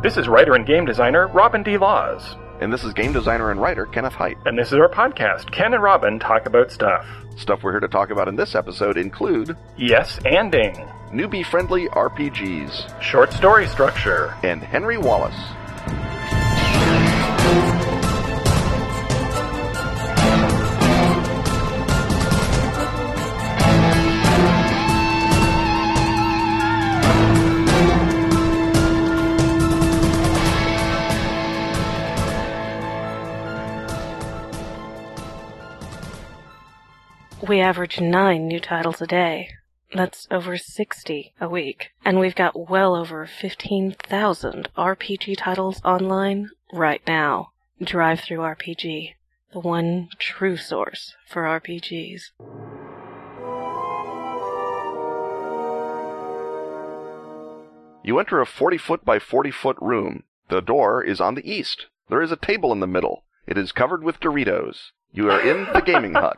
This is writer and game designer Robin D. Laws. And this is game designer and writer Kenneth Height. And this is our podcast, Ken and Robin Talk About Stuff. Stuff we're here to talk about in this episode include... Yes and Ding. Newbie-friendly RPGs. Short story structure. And Henry Wallace. We average 9 new titles a day. That's over 60 a week. And we've got well over 15,000 RPG titles online right now. DriveThruRPG, the one true source for RPGs. You enter a 40-foot by 40-foot room. The door is on the east. There is a table in the middle. It is covered with Doritos. You are in the gaming hut.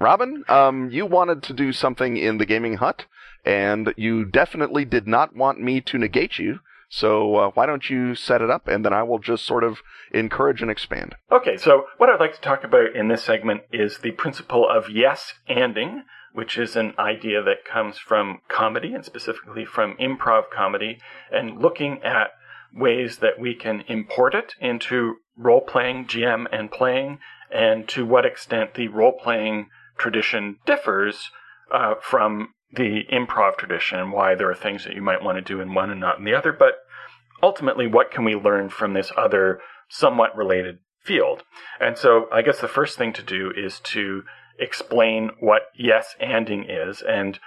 Robin, you wanted to do something in the gaming hut, and you definitely did not want me to negate you, so why don't you set it up, and then I will just sort of encourage and expand. Okay, so what I'd like to talk about in this segment is the principle of yes anding, which is an idea that comes from comedy, and specifically from improv comedy, and looking at ways that we can import it into role-playing, GM, and playing, and to what extent the role-playing tradition differs from the improv tradition, and why there are things that you might want to do in one and not in the other, but ultimately what can we learn from this other somewhat related field? And so I guess the first thing to do is to explain what yes-anding is, and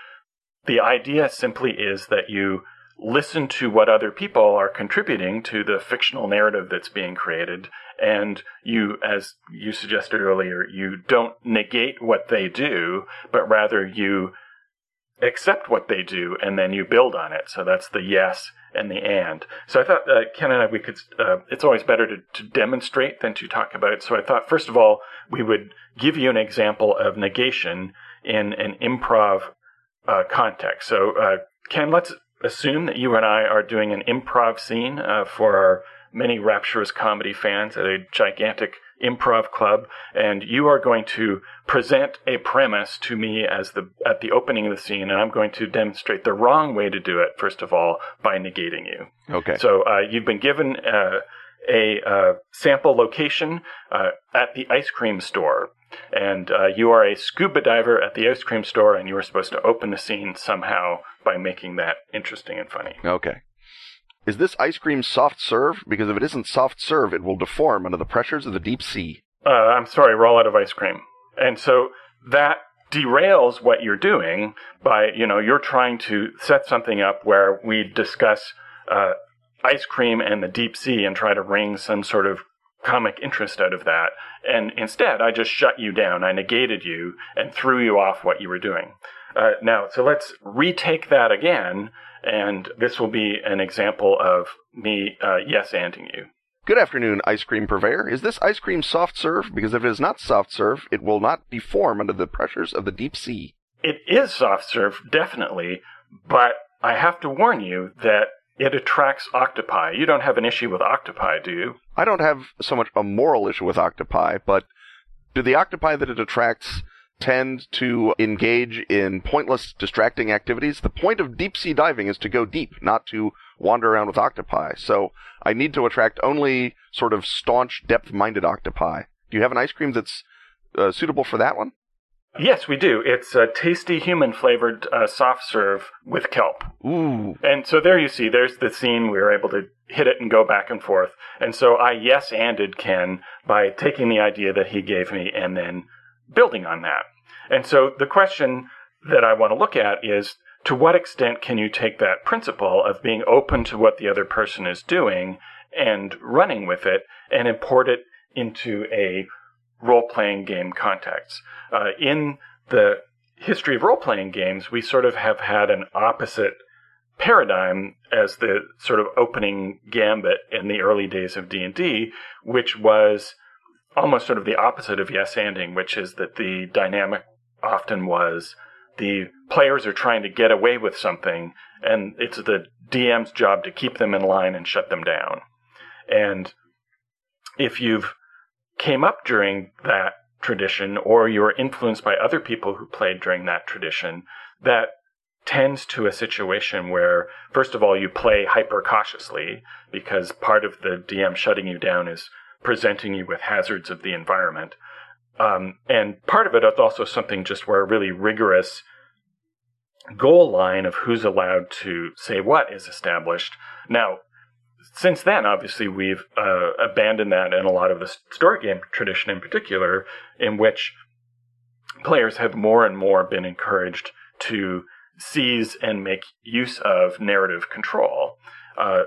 the idea simply is that you listen to what other people are contributing to the fictional narrative that's being created, and you, as you suggested earlier, you don't negate what they do, but rather you accept what they do, and then you build on it. So that's the yes and the and. So I thought, Ken and I, we could, it's always better to demonstrate than to talk about it. So I thought, first of all, we would give you an example of negation in an improv context. So, Ken, let's assume that you and I are doing an improv scene for our many rapturous comedy fans at a gigantic improv club, and you are going to present a premise to me at the opening of the scene, and I'm going to demonstrate the wrong way to do it, first of all, by negating you. Okay. So you've been given a sample location at the ice cream store, and you are a scuba diver at the ice cream store, and you are supposed to open the scene somehow by making that interesting and funny. Okay. Is this ice cream soft serve? Because if it isn't soft serve, it will deform under the pressures of the deep sea. I'm sorry, we're all out of ice cream. And so that derails what you're doing by, you know, you're trying to set something up where we discuss ice cream and the deep sea and try to wring some sort of comic interest out of that, and instead I just shut you down. I negated you and threw you off what you were doing. Now, so let's retake that again, and this will be an example of me yes-anding you. Good afternoon, ice cream purveyor. Is this ice cream soft serve? Because if it is not soft serve, it will not deform under the pressures of the deep sea. It is soft serve, definitely, but I have to warn you that it attracts octopi. You don't have an issue with octopi, do you? I don't have so much a moral issue with octopi, but do the octopi that it attracts tend to engage in pointless, distracting activities? The point of deep-sea diving is to go deep, not to wander around with octopi. So I need to attract only sort of staunch, depth-minded octopi. Do you have an ice cream that's suitable for that one? Yes, we do. It's a tasty human-flavored soft serve with kelp. Ooh. And so there you see, there's the scene. We were able to hit it and go back and forth. And so I yes-anded Ken by taking the idea that he gave me and then building on that. And so the question that I want to look at is, to what extent can you take that principle of being open to what the other person is doing and running with it and import it into a role-playing game context? In the history of role-playing games, we sort of have had an opposite paradigm as the sort of opening gambit in the early days of D&D, which was almost sort of the opposite of yes-anding, which is that the dynamic often was the players are trying to get away with something, and it's the DM's job to keep them in line and shut them down. And if you've came up during that tradition, or you were influenced by other people who played during that tradition, that tends to a situation where, first of all, you play hyper cautiously, because part of the DM shutting you down is presenting you with hazards of the environment. And part of it is also something just where a really rigorous goal line of who's allowed to say what is established. Now, since then, obviously, we've abandoned that in a lot of the story game tradition in particular, in which players have more and more been encouraged to seize and make use of narrative control.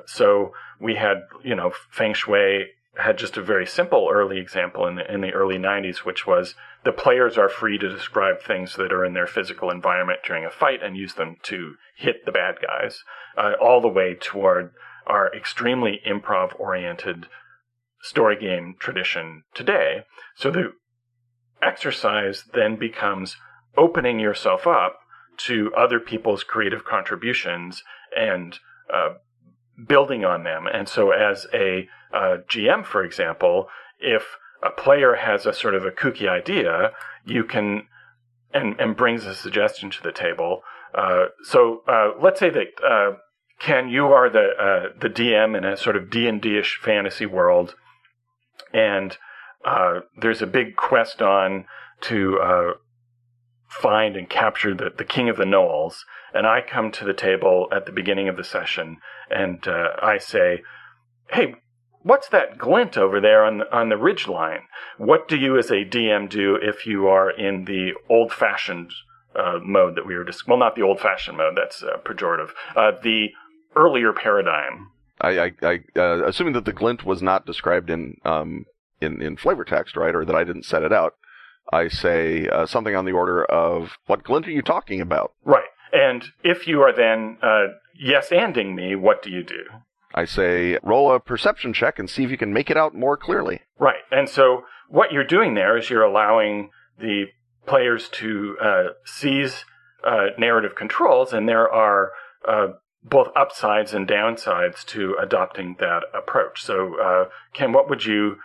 So we had, you know, Feng Shui had just a very simple early example in the early 90s, which was the players are free to describe things that are in their physical environment during a fight and use them to hit the bad guys, all the way toward our extremely improv-oriented story game tradition today. So the exercise then becomes opening yourself up to other people's creative contributions and building on them. And so as a GM, for example, if a player has a sort of a kooky idea, you can, and brings a suggestion to the table. Let's say that Ken, you are the DM in a sort of D&D-ish fantasy world, and there's a big quest on to find and capture the King of the Knolls, and I come to the table at the beginning of the session, and I say, hey, what's that glint over there on the ridgeline? What do you as a DM do if you are in the old-fashioned mode that we were just... Well, not the old-fashioned mode, that's pejorative. The earlier paradigm. I assuming that the glint was not described in flavor text, right, or that I didn't set it out, I say something on the order of, what glint are you talking about? Right. And if you are then yes-anding me, what do you do? I say, roll a perception check and see if you can make it out more clearly. Right. And so what you're doing there is you're allowing the players to seize narrative controls, and there are both upsides and downsides to adopting that approach. So, Ken, what would you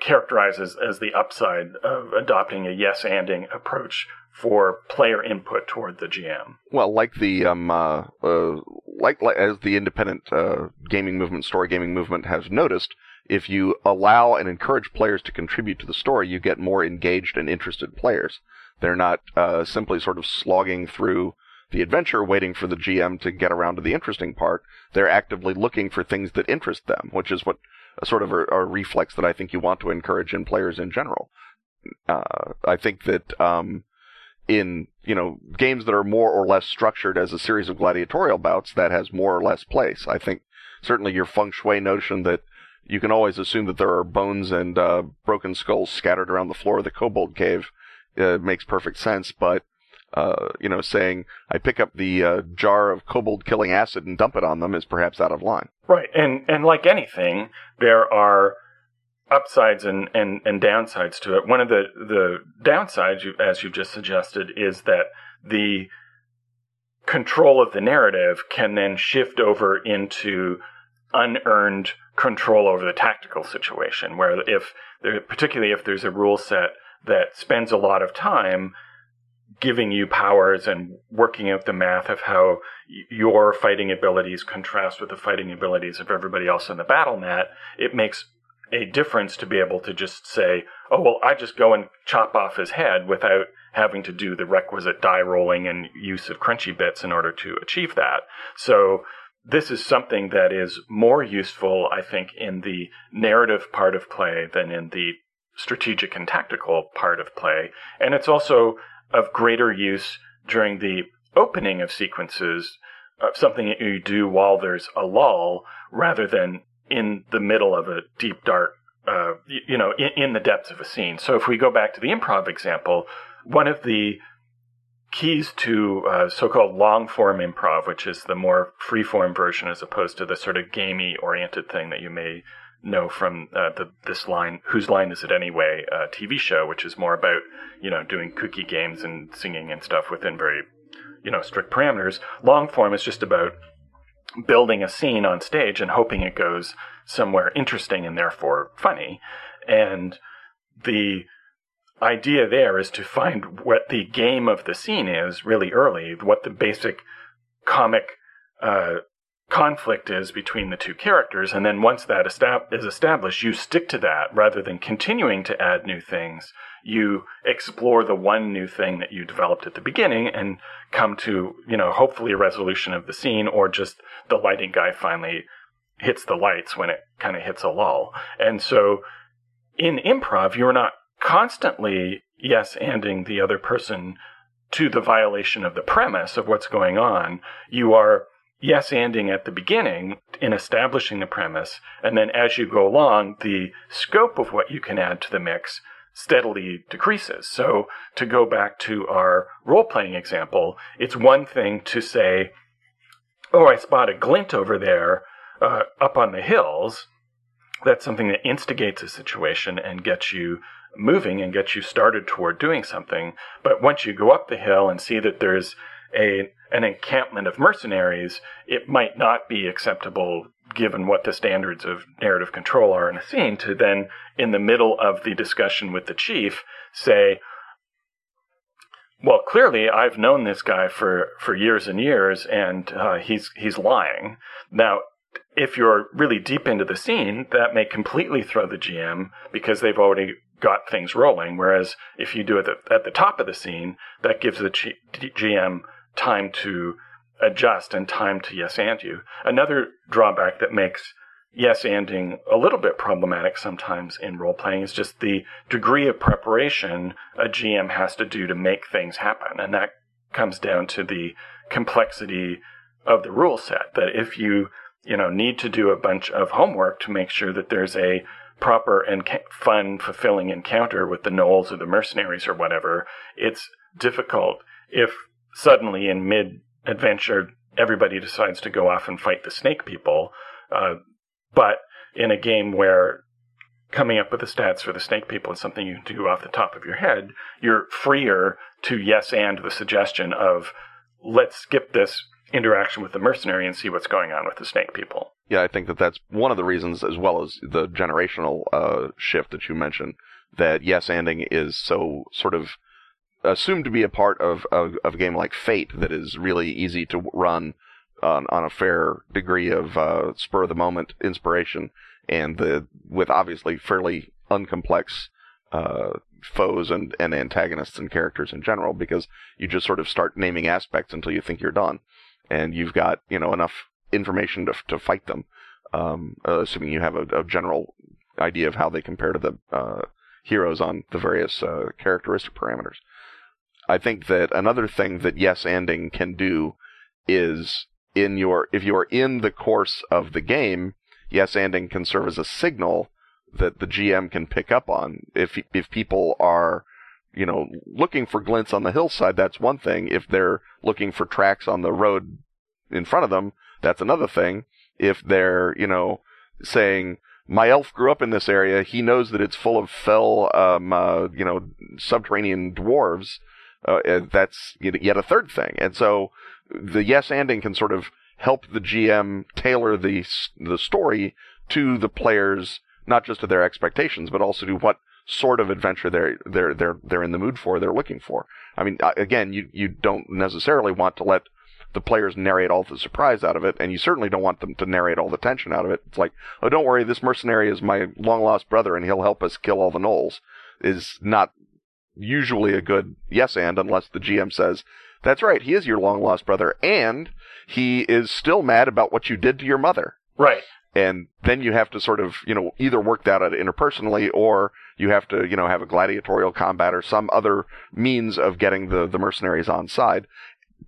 characterize as the upside of adopting a yes-anding approach for player input toward the GM? Well, like the as the independent gaming movement, story gaming movement has noticed, if you allow and encourage players to contribute to the story, you get more engaged and interested players. They're not simply sort of slogging through the adventure waiting for the GM to get around to the interesting part. They're actively looking for things that interest them, which is what sort of a reflex that I think you want to encourage in players in general. I think that in, you know, games that are more or less structured as a series of gladiatorial bouts, that has more or less place. I think certainly your Feng Shui notion that you can always assume that there are bones and broken skulls scattered around the floor of the kobold cave makes perfect sense, but saying I pick up the jar of kobold killing acid and dump it on them is perhaps out of line. Right, and like anything, there are upsides and downsides to it. One of the downsides, as you've just suggested, is that the control of the narrative can then shift over into unearned control over the tactical situation, where particularly if there's a rule set that spends a lot of time giving you powers and working out the math of how your fighting abilities contrast with the fighting abilities of everybody else in the battle mat, it makes a difference to be able to just say, oh, well, I just go and chop off his head without having to do the requisite die rolling and use of crunchy bits in order to achieve that. So this is something that is more useful, I think, in the narrative part of play than in the strategic and tactical part of play. And it's also of greater use during the opening of sequences, of something that you do while there's a lull, rather than in the middle of a deep, dark, in the depths of a scene. So if we go back to the improv example, one of the keys to so-called long-form improv, which is the more free-form version as opposed to the sort of gamey-oriented thing that you may know from this Whose Line Is It Anyway TV show, which is more about, you know, doing cookie games and singing and stuff within very, you know, strict parameters. Long-form is just about building a scene on stage and hoping it goes somewhere interesting and therefore funny. And the idea there is to find what the game of the scene is really early, what the basic comic conflict is between the two characters. And then once that is established, you stick to that rather than continuing to add new things. You explore the one new thing that you developed at the beginning and come to, you know, hopefully a resolution of the scene, or just the lighting guy finally hits the lights when it kind of hits a lull. And so in improv, you're not constantly yes-anding the other person to the violation of the premise of what's going on. You are yes-anding at the beginning in establishing the premise, and then as you go along, the scope of what you can add to the mix steadily decreases. So to go back to our role-playing example, it's one thing to say, oh, I spot a glint over there up on the hills. That's something that instigates a situation and gets you moving and gets you started toward doing something. But once you go up the hill and see that there's an encampment of mercenaries, it might not be acceptable, given what the standards of narrative control are in a scene, to then, in the middle of the discussion with the chief, say, well, clearly I've known this guy for years and years, and he's lying. Now, if you're really deep into the scene, that may completely throw the GM, because they've already got things rolling, whereas if you do it at the top of the scene, that gives the GM time to adjust and time to yes-and you. Another drawback that makes yes-anding a little bit problematic sometimes in role-playing is just the degree of preparation a GM has to do to make things happen, and that comes down to the complexity of the rule set, that if you need to do a bunch of homework to make sure that there's a proper and fun, fulfilling encounter with the gnolls or the mercenaries or whatever, it's difficult if suddenly in mid-adventure everybody decides to go off and fight the snake people. But in a game where coming up with the stats for the snake people is something you do off the top of your head, you're freer to yes-and the suggestion of, let's skip this interaction with the mercenary and see what's going on with the snake people. Yeah, I think that's one of the reasons, as well as the generational shift that you mentioned, that yes-anding is so sort of assumed to be a part of a game like Fate that is really easy to run on a fair degree of spur-of-the-moment inspiration, and with obviously fairly uncomplex foes and antagonists and characters in general, because you just sort of start naming aspects until you think you're done. And you've got, enough information to fight them, assuming you have a general idea of how they compare to the heroes on the various characteristic parameters. I think that another thing that yes-anding can do is if you are in the course of the game, yes-anding can serve as a signal that the GM can pick up on. If people are looking for glints on the hillside, that's one thing. If they're looking for tracks on the road in front of them, that's another thing. If they're, saying, my elf grew up in this area, he knows that it's full of fell, subterranean dwarves, that's yet a third thing. And so the yes-anding can sort of help the GM tailor the story to the players, not just to their expectations, but also to what sort of adventure they're in the mood for, they're looking for. I mean, again, you don't necessarily want to let the players narrate all the surprise out of it, and you certainly don't want them to narrate all the tension out of it. It's like, oh, don't worry, this mercenary is my long-lost brother, and he'll help us kill all the gnolls, is not usually a good yes-and, unless the GM says, that's right, he is your long-lost brother, and he is still mad about what you did to your mother. Right. And then you have to sort of, either work that out interpersonally, or you have to, have a gladiatorial combat or some other means of getting the mercenaries on side.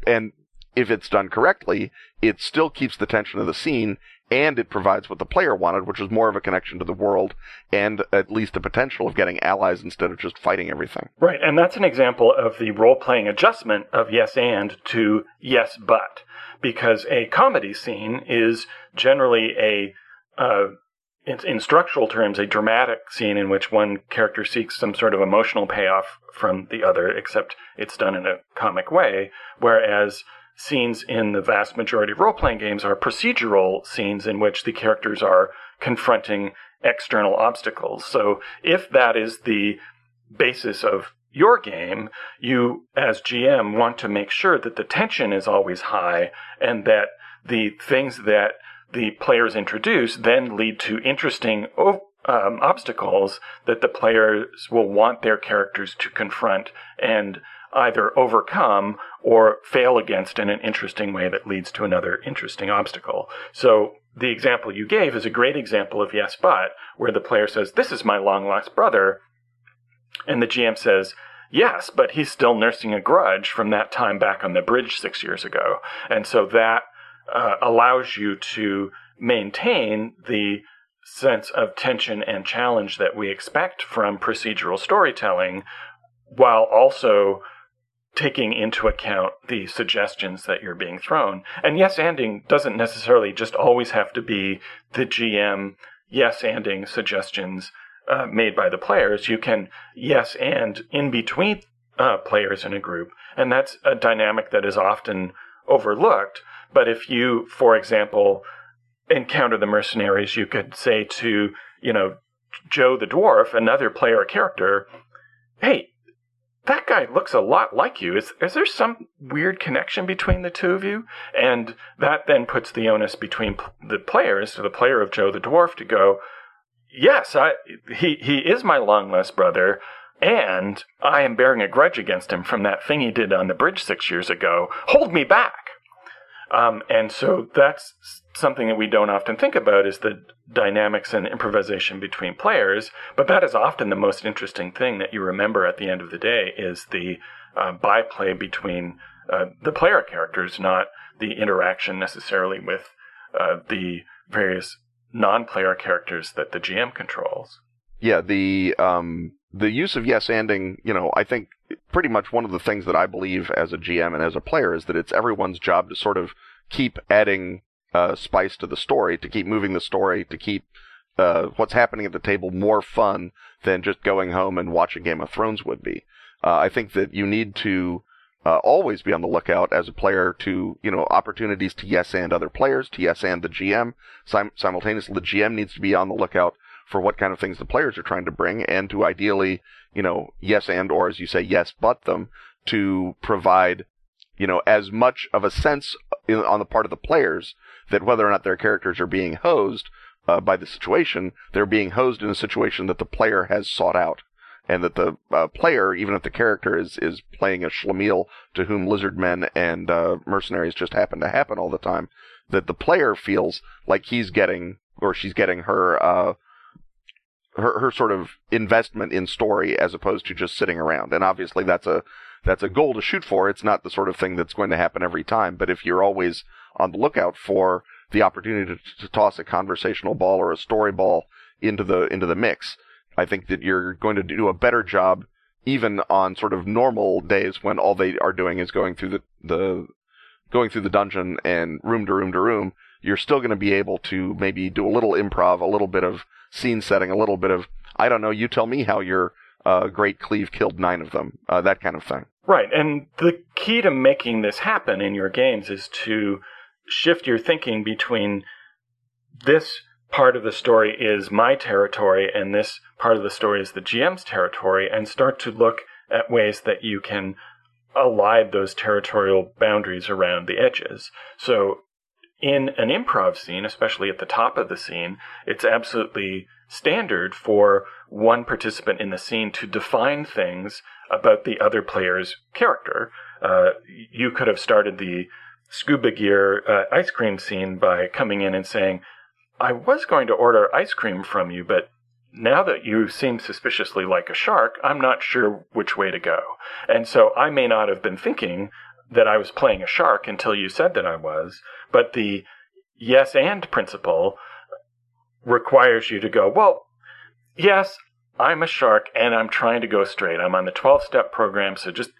And if it's done correctly, it still keeps the tension of the scene, and it provides what the player wanted, which is more of a connection to the world and at least the potential of getting allies instead of just fighting everything. Right, and that's an example of the role-playing adjustment of yes-and to yes-but, because a comedy scene is generally in structural terms, a dramatic scene in which one character seeks some sort of emotional payoff from the other, except it's done in a comic way, whereas scenes in the vast majority of role-playing games are procedural scenes in which the characters are confronting external obstacles. So if that is the basis of your game, you as GM want to make sure that the tension is always high and that the things that the players introduce then lead to interesting obstacles that the players will want their characters to confront and either overcome or fail against in an interesting way that leads to another interesting obstacle. So the example you gave is a great example of Yes But, where the player says, "This is my long-lost brother," and the GM says, "Yes, but he's still nursing a grudge from that time back on the bridge 6 years ago." And so that allows you to maintain the sense of tension and challenge that we expect from procedural storytelling, while also taking into account the suggestions that you're being thrown. And yes-anding doesn't necessarily just always have to be the GM yes-anding suggestions made by the players. You can yes-and in between players in a group, and that's a dynamic that is often overlooked. But if you, for example, encounter the mercenaries, you could say to, Joe the dwarf, another player character, "Hey, that guy looks a lot like you. Is there some weird connection between the two of you?" And that then puts the onus between the players, to the player of Joe the dwarf, to go, "Yes, he is my long-lost brother, and I am bearing a grudge against him from that thing he did on the bridge 6 years ago. Hold me back." And so that's something that we don't often think about, is the dynamics and improvisation between players. But that is often the most interesting thing that you remember at the end of the day, is the byplay between the player characters, not the interaction necessarily with the various non-player characters that the GM controls. Yeah, the use of yes-anding, I think pretty much one of the things that I believe as a GM and as a player is that it's everyone's job to sort of keep adding spice to the story, to keep moving the story, to keep what's happening at the table more fun than just going home and watching Game of Thrones would be. I think that you need to always be on the lookout as a player to, opportunities to yes-and other players, to yes-and the GM. Simultaneously, the GM needs to be on the lookout for what kind of things the players are trying to bring, and to ideally, yes-and, or as you say, yes-but them, to provide, as much of a sense on the part of the players that whether or not their characters are being hosed by the situation, they're being hosed in a situation that the player has sought out. And that the player, even if the character is playing a schlemiel to whom lizard men and mercenaries just happen all the time, that the player feels like he's getting, or she's getting her sort of investment in story, as opposed to just sitting around. And obviously that's a goal to shoot for. It's not the sort of thing that's going to happen every time, but if you're always on the lookout for the opportunity to toss a conversational ball or a story ball into the mix, I think that you're going to do a better job, even on sort of normal days when all they are doing is going through the dungeon and room to room to room. You're still going to be able to maybe do a little improv, a little bit of scene setting, a little bit of, I don't know, you tell me how your great cleave killed 9 of them, that kind of thing. Right, and the key to making this happen in your games is to shift your thinking between this part of the story is my territory and this part of the story is the GM's territory, and start to look at ways that you can elide those territorial boundaries around the edges. So in an improv scene, especially at the top of the scene, it's absolutely standard for one participant in the scene to define things about the other player's character. You could have started the scuba gear ice cream scene by coming in and saying, "I was going to order ice cream from you, but now that you seem suspiciously like a shark, I'm not sure which way to go." And so I may not have been thinking that I was playing a shark until you said that I was, but the yes and principle requires you to go, "Well, yes, I'm a shark and I'm trying to go straight. I'm on the 12-step program, so just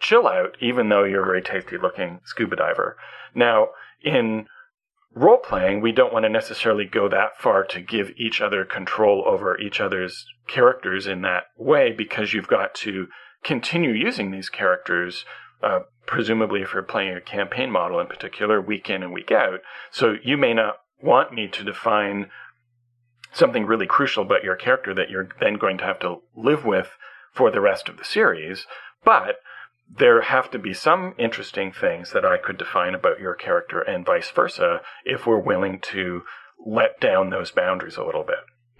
chill out, even though you're a very tasty-looking scuba diver." Now, in role-playing, we don't want to necessarily go that far to give each other control over each other's characters in that way, because you've got to continue using these characters presumably if you're playing a campaign model in particular, week in and week out. So you may not want me to define something really crucial about your character that you're then going to have to live with for the rest of the series, but there have to be some interesting things that I could define about your character and vice versa if we're willing to let down those boundaries a little bit.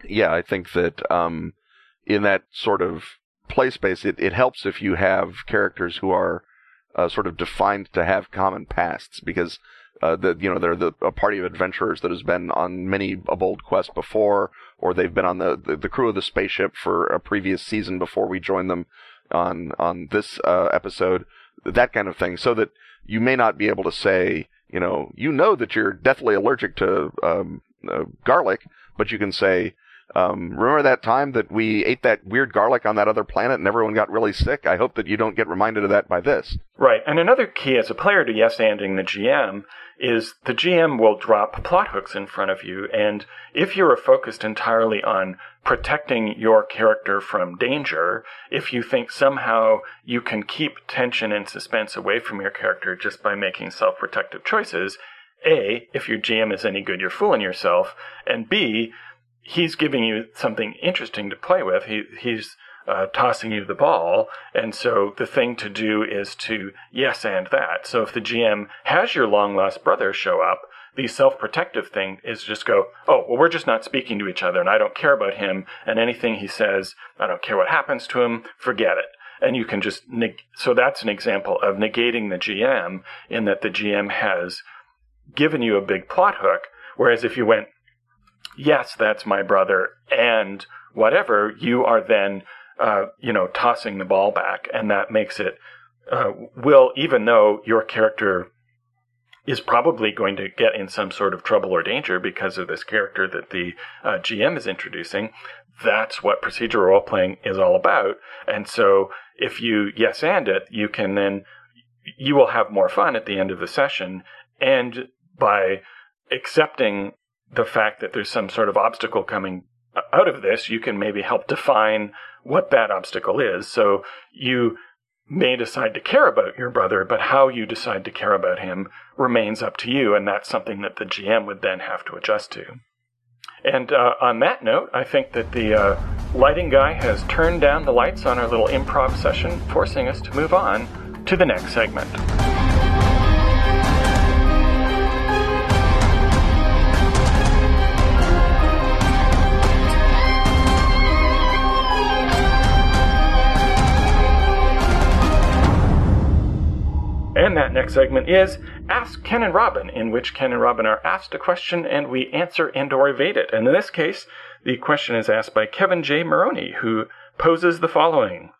Yeah, I think that in that sort of play space, it helps if you have characters who are sort of defined to have common pasts, because they're a party of adventurers that has been on a bold quest before, or they've been on the crew of the spaceship for a previous season before we joined them on this episode, that kind of thing, so that you may not be able to say, that you're deathly allergic to garlic, but you can say, remember that time that we ate that weird garlic on that other planet and everyone got really sick? I hope that you don't get reminded of that by this. Right. And another key as a player to yes-anding the GM is the GM will drop plot hooks in front of you. And if you are focused entirely on protecting your character from danger, if you think somehow you can keep tension and suspense away from your character just by making self-protective choices, A, if your GM is any good, you're fooling yourself, and B, he's giving you something interesting to play with. He's tossing you the ball, and so the thing to do is to yes and that. So if the GM has your long-lost brother show up, the self-protective thing is just go, oh, well, we're just not speaking to each other, and I don't care about him, and anything he says, I don't care what happens to him, forget it. And you can just... So that's an example of negating the GM, in that the GM has given you a big plot hook, whereas if you went, yes, that's my brother, and whatever, you are then, tossing the ball back, and that makes it, even though your character is probably going to get in some sort of trouble or danger because of this character that the GM is introducing, that's what procedural role-playing is all about. And so if you yes-and it, you will have more fun at the end of the session, and by accepting the fact that there's some sort of obstacle coming out of this, you can maybe help define what that obstacle is. So you may decide to care about your brother, but how you decide to care about him remains up to you, and that's something that the GM would then have to adjust to. And on that note, I think that the lighting guy has turned down the lights on our little improv session, forcing us to move on to the next segment. And that next segment is Ask Ken and Robin, in which Ken and Robin are asked a question and we answer and or evade it. And in this case, the question is asked by Kevin J. Maroney, who poses the following.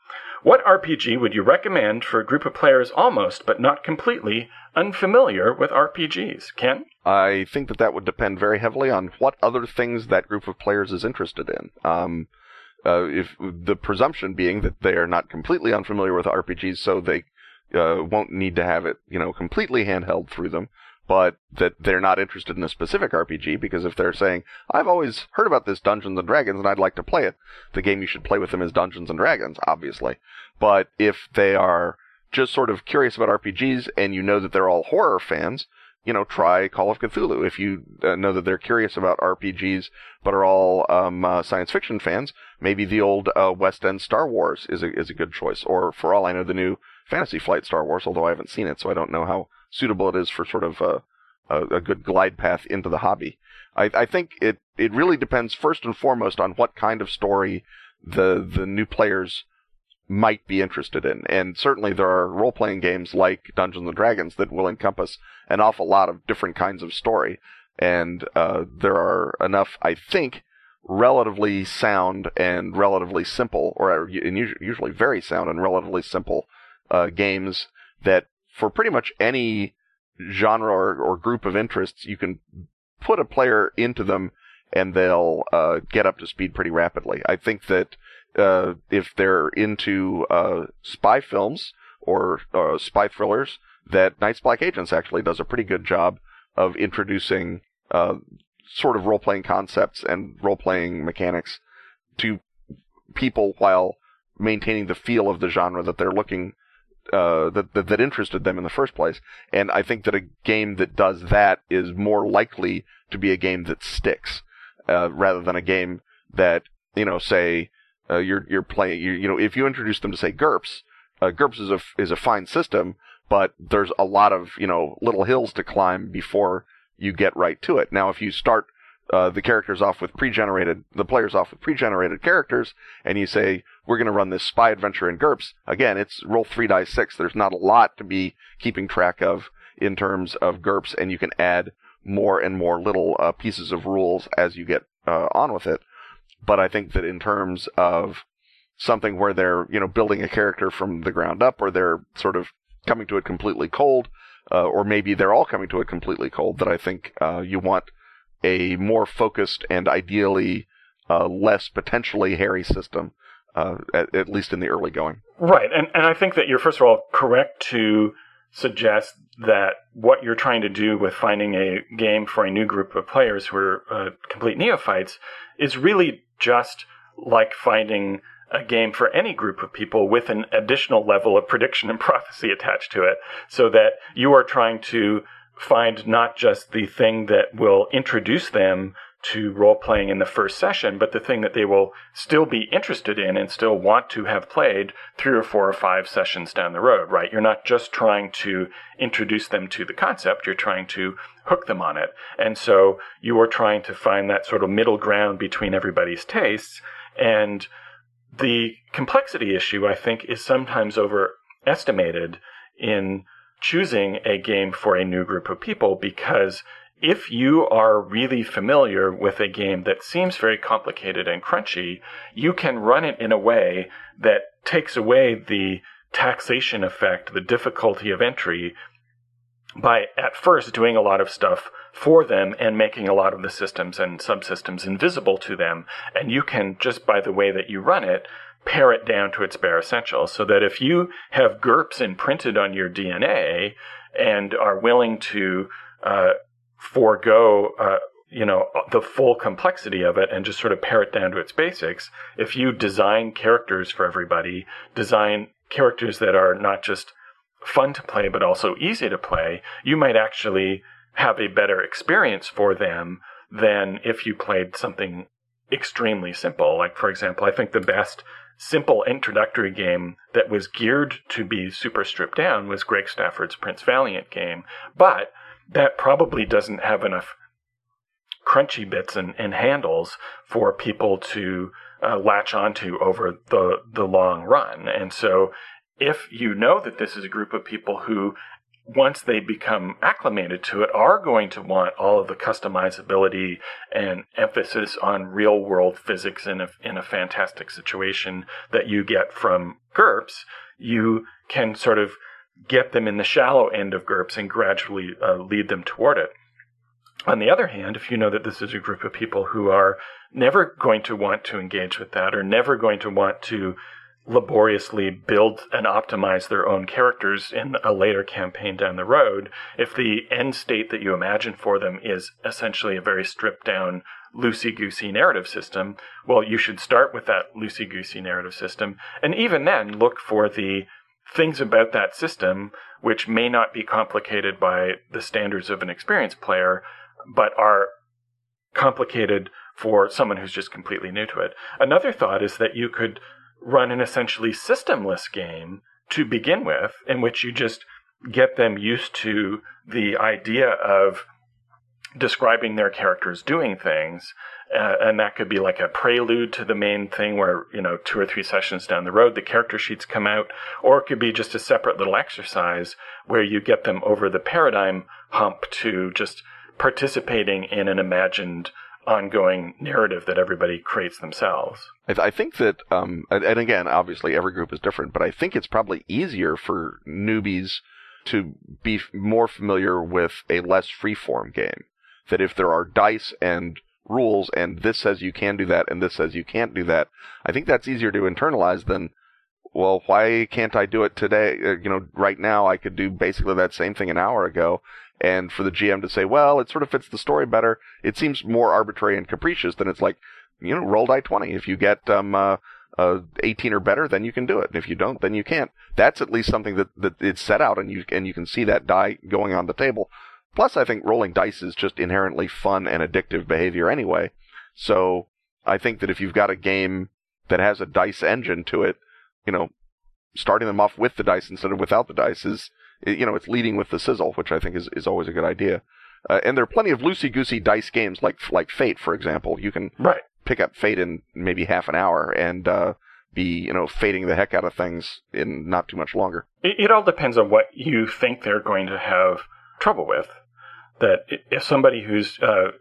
What RPG would you recommend for a group of players almost, but not completely, unfamiliar with RPGs? Ken? I think that would depend very heavily on what other things that group of players is interested in. If the presumption being that they are not completely unfamiliar with RPGs, so they won't need to have it, completely handheld through them, but that they're not interested in a specific RPG, because if they're saying, I've always heard about this Dungeons & Dragons and I'd like to play it, the game you should play with them is Dungeons & Dragons, obviously. But if they are just sort of curious about RPGs and that they're all horror fans, try Call of Cthulhu. If you know that they're curious about RPGs but are all science fiction fans, maybe the old West End Star Wars is a good choice, or for all I know, the new Fantasy Flight Star Wars, although I haven't seen it, so I don't know how suitable it is for sort of a good glide path into the hobby. I think it really depends first and foremost on what kind of story the new players might be interested in. And certainly there are role-playing games like Dungeons & Dragons that will encompass an awful lot of different kinds of story. And there are enough, I think, relatively sound and relatively simple, or usually very sound and relatively simple games that for pretty much any genre or group of interests, you can put a player into them and they'll get up to speed pretty rapidly. I think that if they're into spy films or spy thrillers, that Night's Black Agents actually does a pretty good job of introducing sort of role-playing concepts and role-playing mechanics to people while maintaining the feel of the genre that they're looking that interested them in the first place. And I think that a game that does that is more likely to be a game that sticks, rather than a game that, you know, say you're playing, you know, if you introduce them to, say, GURPS, GURPS is a fine system, but there's a lot of, you know, little hills to climb before you get right to it. Now, if you start the players off with pre-generated characters, and you say, we're going to run this spy adventure in GURPS, again, it's roll 3d6. There's not a lot to be keeping track of in terms of GURPS, and you can add more and more little pieces of rules as you get on with it. But I think that in terms of something where they're, you know, building a character from the ground up, or they're sort of coming to it completely cold, or maybe they're all coming to it completely cold, that I think you want a more focused and ideally less potentially hairy system, at least in the early going. Right, and I think that you're, first of all, correct to suggest that what you're trying to do with finding a game for a new group of players who are complete neophytes is really just like finding a game for any group of people with an additional level of prediction and prophecy attached to it, so that you are trying to find not just the thing that will introduce them to role-playing in the first session, but the thing that they will still be interested in and still want to have played 3 or 4 or 5 sessions down the road, right? You're not just trying to introduce them to the concept, you're trying to hook them on it. And so you are trying to find that sort of middle ground between everybody's tastes. And the complexity issue, I think, is sometimes overestimated in choosing a game for a new group of people, because if you are really familiar with a game that seems very complicated and crunchy, you can run it in a way that takes away the taxation effect, the difficulty of entry, by at first doing a lot of stuff for them and making a lot of the systems and subsystems invisible to them. And you can, just by the way that you run it, pare it down to its bare essentials, so that if you have GURPS imprinted on your DNA and are willing to forego the full complexity of it and just sort of pare it down to its basics, if you design characters for everybody, design characters that are not just fun to play but also easy to play, you might actually have a better experience for them than if you played something extremely simple. Like, for example, I think the best simple introductory game that was geared to be super stripped down was Greg Stafford's Prince Valiant game, but that probably doesn't have enough crunchy bits and handles for people to latch onto over the long run. And so if you know that this is a group of people who, once they become acclimated to it, are going to want all of the customizability and emphasis on real-world physics in a fantastic situation that you get from GURPS, you can sort of get them in the shallow end of GURPS and gradually lead them toward it. On the other hand, if you know that this is a group of people who are never going to want to engage with that, or never going to want to laboriously build and optimize their own characters in a later campaign down the road, if the end state that you imagine for them is essentially a very stripped-down, loosey-goosey narrative system, well, you should start with that loosey-goosey narrative system, and even then look for the things about that system which may not be complicated by the standards of an experienced player, but are complicated for someone who's just completely new to it. Another thought is that you could run an essentially systemless game to begin with, in which you just get them used to the idea of describing their characters doing things, and that could be like a prelude to the main thing where, you know, 2 or 3 sessions down the road, the character sheets come out, or it could be just a separate little exercise where you get them over the paradigm hump to just participating in an imagined ongoing narrative that everybody creates themselves. I think that, and again, obviously every group is different, but I think it's probably easier for newbies to be more familiar with a less freeform game. That if there are dice and rules, and this says you can do that, and this says you can't do that, I think that's easier to internalize than, well, why can't I do it today? You know, right now I could do basically that same thing an hour ago. And for the GM to say, well, it sort of fits the story better, it seems more arbitrary and capricious than it's like, you know, roll die 20. If you get 18 or better, then you can do it. And if you don't, then you can't. That's at least something that it's set out, and you can see that die going on the table. Plus, I think rolling dice is just inherently fun and addictive behavior anyway. So I think that if you've got a game that has a dice engine to it, you know, starting them off with the dice instead of without the dice is, you know, it's leading with the sizzle, which I think is always a good idea. And there are plenty of loosey-goosey dice games like Fate, for example. You can pick up Fate in maybe half an hour and be, you know, fading the heck out of things in not too much longer. It all depends on what you think they're going to have trouble with. That if somebody who's,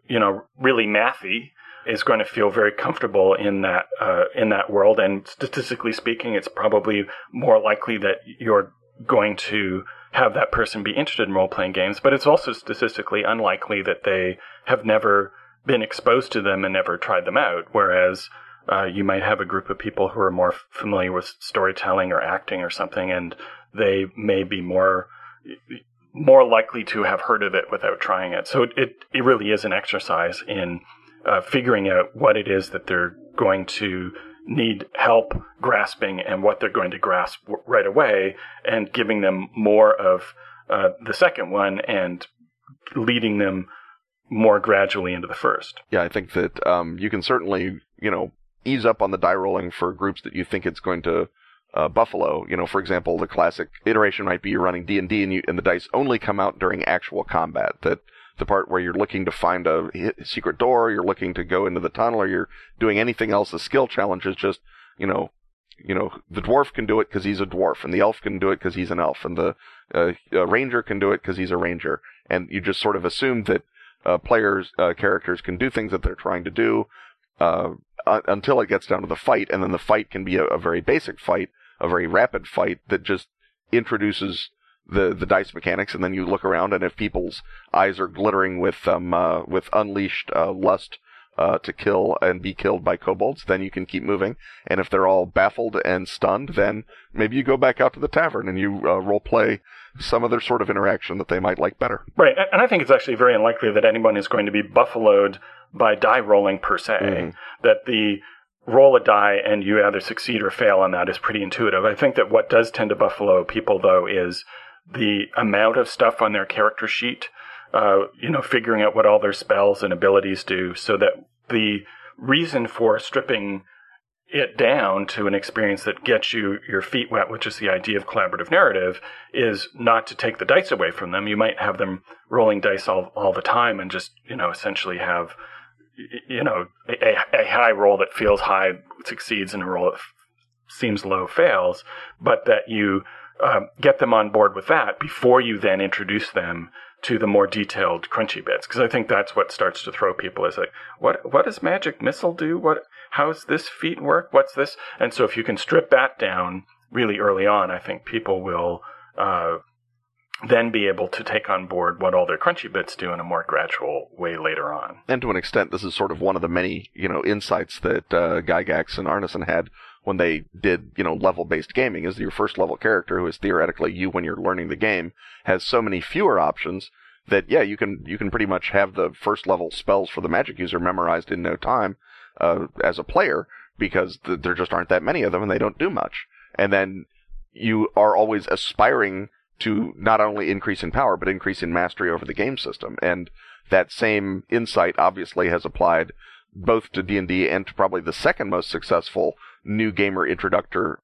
you know, really mathy is going to feel very comfortable in that world, and statistically speaking, it's probably more likely that you're going to have that person be interested in role-playing games, but it's also statistically unlikely that they have never been exposed to them and never tried them out, whereas you might have a group of people who are more familiar with storytelling or acting or something, and they may be more likely to have heard of it without trying it. So it really is an exercise in figuring out what it is that they're going to need help grasping and what they're going to grasp right away, and giving them more of the second one and leading them more gradually into the first. Yeah, I think that you can certainly, you know, ease up on the die rolling for groups that you think it's going to buffalo. You know, for example, the classic iteration might be you're running D&D and the dice only come out during actual combat. That the part where you're looking to find a secret door, you're looking to go into the tunnel, or you're doing anything else, the skill challenge is just, you know, the dwarf can do it because he's a dwarf, and the elf can do it because he's an elf, and the ranger can do it because he's a ranger. And you just sort of assume that characters can do things that they're trying to do until it gets down to the fight, and then the fight can be a very basic fight, a very rapid fight that just introduces the dice mechanics, and then you look around, and if people's eyes are glittering with unleashed lust to kill and be killed by kobolds, then you can keep moving. And if they're all baffled and stunned, then maybe you go back out to the tavern and you role play some other sort of interaction that they might like better. Right, and I think it's actually very unlikely that anyone is going to be buffaloed by die rolling per se. Mm-hmm. That the roll a die and you either succeed or fail on that is pretty intuitive. I think that what does tend to buffalo people, though, is the amount of stuff on their character sheet, you know, figuring out what all their spells and abilities do, so that the reason for stripping it down to an experience that gets you your feet wet, which is the idea of collaborative narrative, is not to take the dice away from them. You might have them rolling dice all the time and just, you know, essentially have, you know, a high roll that feels high succeeds and a roll that seems low fails, but that you get them on board with that before you then introduce them to the more detailed crunchy bits. Because I think that's what starts to throw people, is like, what does magic missile do? How's this feat work? What's this? And so if you can strip that down really early on, I think people will then be able to take on board what all their crunchy bits do in a more gradual way later on. And to an extent, this is sort of one of the many, you know, insights that Gygax and Arneson had when they did, you know, level-based gaming, is your first level character, who is theoretically you when you're learning the game, has so many fewer options that, yeah, you can pretty much have the first level spells for the magic user memorized in no time as a player, because there just aren't that many of them and they don't do much. And then you are always aspiring to not only increase in power, but increase in mastery over the game system. And that same insight obviously has applied both to D&D and to probably the second most successful new gamer introduction,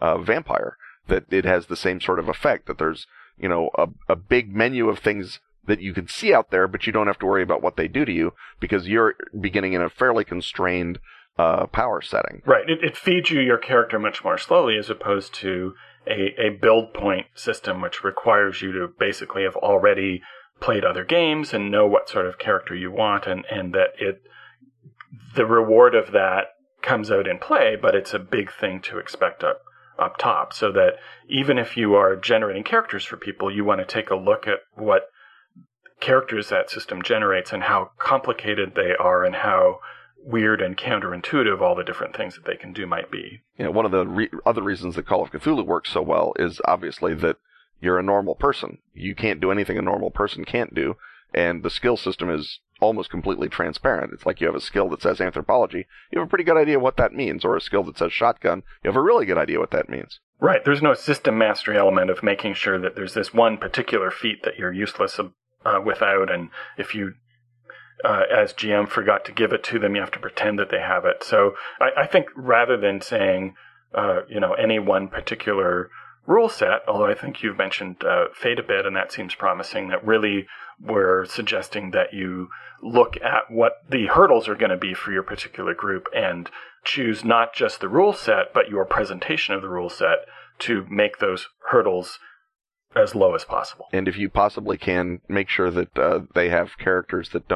Vampire, that it has the same sort of effect, that there's, you know, a big menu of things that you can see out there, but you don't have to worry about what they do to you, because you're beginning in a fairly constrained power setting. Right. It feeds you your character much more slowly, as opposed to a build point system, which requires you to basically have already played other games and know what sort of character you want, and that the reward of that comes out in play, but it's a big thing to expect up top, so that even if you are generating characters for people, you want to take a look at what characters that system generates and how complicated they are and how weird and counterintuitive all the different things that they can do might be. Yeah, one of the other reasons that Call of Cthulhu works so well is obviously that you're a normal person. You can't do anything a normal person can't do, and the skill system is almost completely transparent. It's like you have a skill that says anthropology, you have a pretty good idea what that means, or a skill that says shotgun, you have a really good idea what that means. Right, there's no system mastery element of making sure that there's this one particular feat that you're useless without, and if you, as GM, forgot to give it to them, you have to pretend that they have it. So I think rather than saying, any one particular rule set, although I think you've mentioned Fate a bit, and that seems promising, that really we're suggesting that you look at what the hurdles are going to be for your particular group and choose not just the rule set, but your presentation of the rule set to make those hurdles as low as possible. And if you possibly can, make sure that they have characters that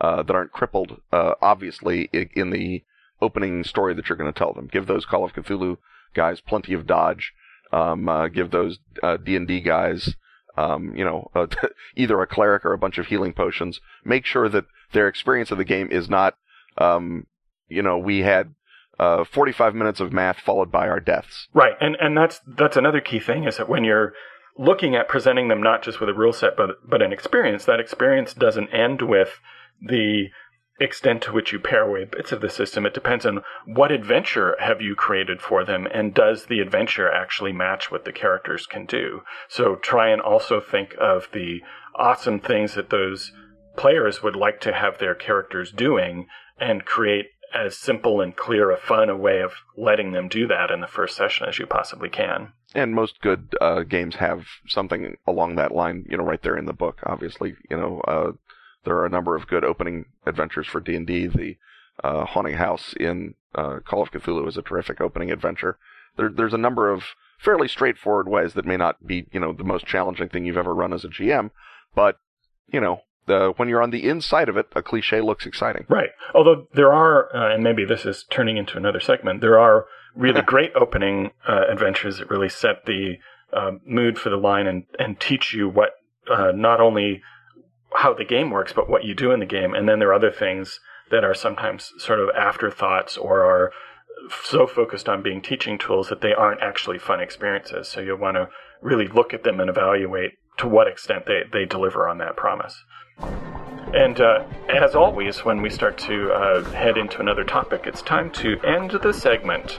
aren't crippled, obviously, in the opening story that you're going to tell them. Give those Call of Cthulhu guys plenty of dodge. Give those D&D guys either a cleric or a bunch of healing potions. Make sure that their experience of the game is not, we had 45 minutes of math followed by our deaths. Right, and that's another key thing, is that when you're looking at presenting them not just with a rule set, but an experience, that experience doesn't end with the extent to which you pair away bits of the system. It depends on what adventure have you created for them, and does the adventure actually match what the characters can do. So try and also think of the awesome things that those players would like to have their characters doing, and create as simple and clear a fun a way of letting them do that in the first session as you possibly can. And most good games have something along that line, right there in the book. Obviously, there are a number of good opening adventures for D&D. The Haunting House in Call of Cthulhu is a terrific opening adventure. There's a number of fairly straightforward ways that may not be, the most challenging thing you've ever run as a GM, but, when you're on the inside of it, a cliche looks exciting. Right. Although there are, and maybe this is turning into another segment, there are really great opening adventures that really set the mood for the line and teach you what not only how the game works, but what you do in the game. And then there are other things that are sometimes sort of afterthoughts or are so focused on being teaching tools that they aren't actually fun experiences. So you'll want to really look at them and evaluate to what extent they deliver on that promise. And as always, when we start to head into another topic, it's time to end the segment.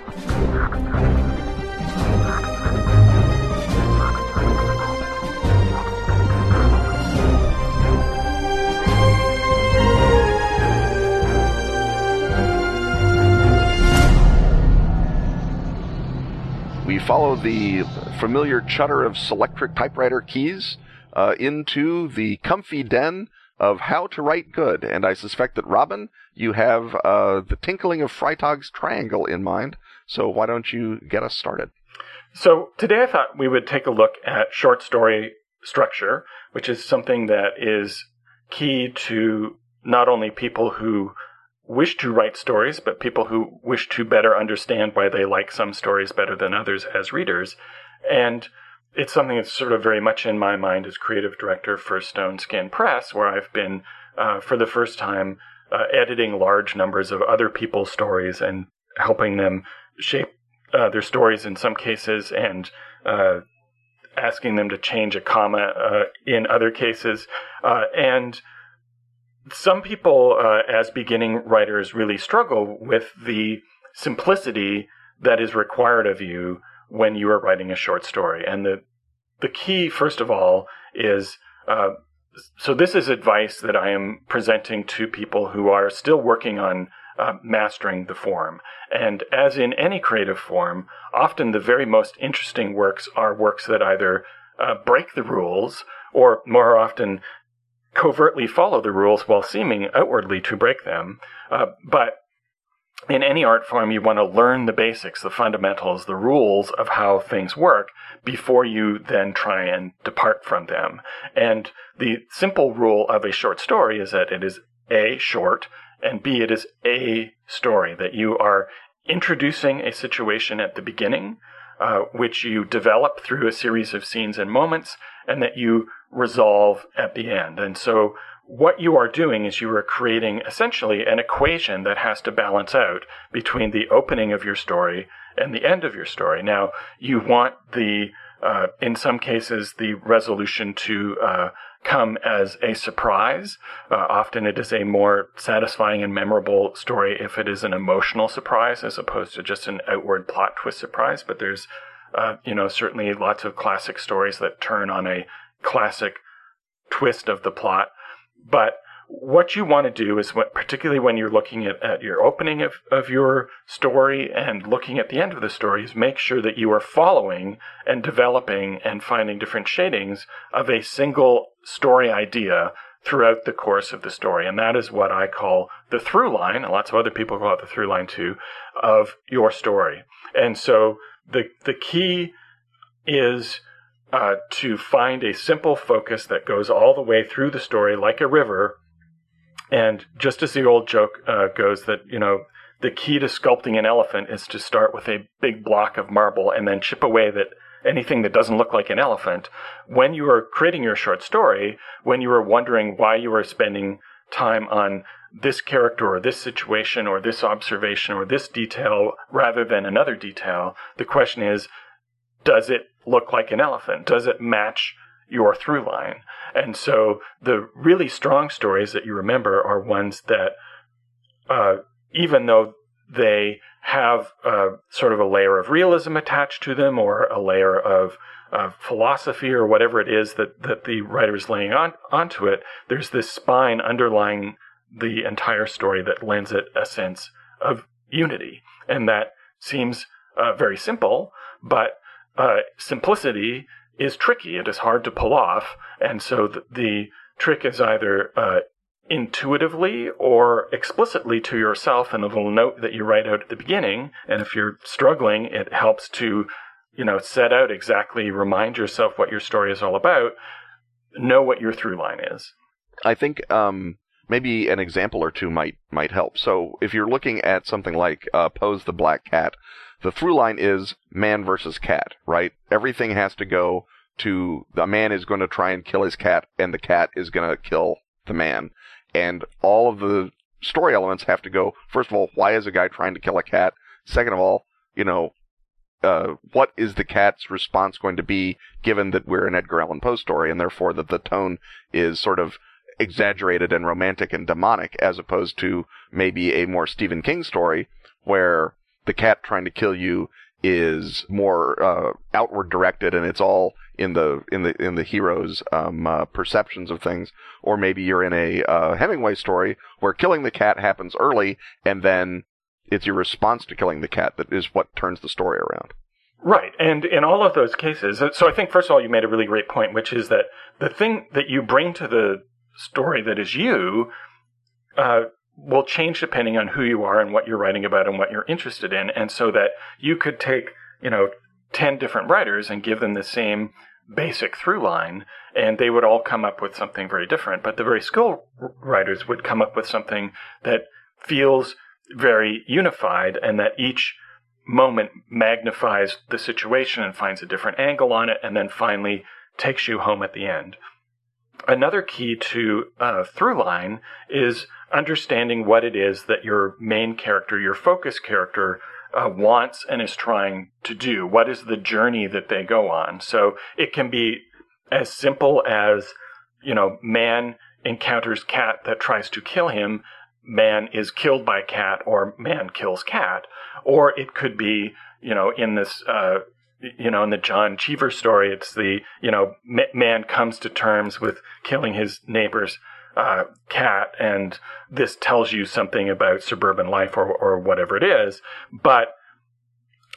We follow the familiar chutter of Selectric typewriter keys into the comfy den of How to Write Good. And I suspect that, Robin, you have the tinkling of Freytag's triangle in mind. So why don't you get us started? So today I thought we would take a look at short story structure, which is something that is key to not only people who wish to write stories, but people who wish to better understand why they like some stories better than others as readers. And it's something that's sort of very much in my mind as creative director for Stone Skin Press, where I've been, for the first time, editing large numbers of other people's stories and helping them shape their stories in some cases, and asking them to change a comma in other cases. And some people, as beginning writers, really struggle with the simplicity that is required of you when you are writing a short story. And the key, first of all, is... so this is advice that I am presenting to people who are still working on mastering the form. And as in any creative form, often the very most interesting works are works that either break the rules, or more often covertly follow the rules while seeming outwardly to break them. But in any art form, you want to learn the basics, the fundamentals, the rules of how things work before you then try and depart from them. And the simple rule of a short story is that it is A, short, and B, it is a story, that you are introducing a situation at the beginning, which you develop through a series of scenes and moments, and that you resolve at the end. And so what you are doing is you are creating essentially an equation that has to balance out between the opening of your story and the end of your story. Now, you want in some cases, the resolution to come as a surprise. Often it is a more satisfying and memorable story if it is an emotional surprise as opposed to just an outward plot twist surprise. But there's, certainly lots of classic stories that turn on a classic twist of the plot. But what you want to do is, particularly when you're looking at your opening of your story and looking at the end of the story, is make sure that you are following and developing and finding different shadings of a single story idea throughout the course of the story. And that is what I call the through line, and lots of other people call it the through line too, of your story. And so the key is to find a simple focus that goes all the way through the story like a river. And just as the old joke goes that, the key to sculpting an elephant is to start with a big block of marble and then chip away that anything that doesn't look like an elephant. When you are creating your short story, when you are wondering why you are spending time on this character or this situation or this observation or this detail rather than another detail, the question is, does it look like an elephant? Does it match your through line? And so the really strong stories that you remember are ones that, even though they have sort of a layer of realism attached to them or a layer of philosophy or whatever it is that the writer is laying onto it, there's this spine underlying the entire story that lends it a sense of unity. And that seems very simple, but simplicity is tricky. It is hard to pull off. And so the trick is either intuitively or explicitly to yourself in a little note that you write out at the beginning. And if you're struggling, it helps to, set out exactly, remind yourself what your story is all about, know what your through line is. I think maybe an example or two might help. So if you're looking at something like Pose the Black Cat, the through line is man versus cat, right? Everything has to go to the man is going to try and kill his cat, and the cat is going to kill the man. And all of the story elements have to go, first of all, why is a guy trying to kill a cat? Second of all, what is the cat's response going to be, given that we're an Edgar Allan Poe story, and therefore that the tone is sort of exaggerated and romantic and demonic, as opposed to maybe a more Stephen King story where the cat trying to kill you is more outward directed, and it's all in the hero's perceptions of things. Or maybe you're in a Hemingway story where killing the cat happens early, and then it's your response to killing the cat that is what turns the story around. Right, and in all of those cases, so I think first of all you made a really great point, which is that the thing that you bring to the story that is you will change depending on who you are and what you're writing about and what you're interested in. And so that you could take, 10 different writers and give them the same basic through line, and they would all come up with something very different. But the very skilled writers would come up with something that feels very unified, and that each moment magnifies the situation and finds a different angle on it, and then finally takes you home at the end. Another key to through line is understanding what it is that your main character, your focus character, wants and is trying to do. What is the journey that they go on? So it can be as simple as, man encounters cat that tries to kill him, man is killed by cat, or man kills cat. Or it could be, in this in the John Cheever story, it's the, man comes to terms with killing his neighbor's cat, and this tells you something about suburban life or whatever it is. But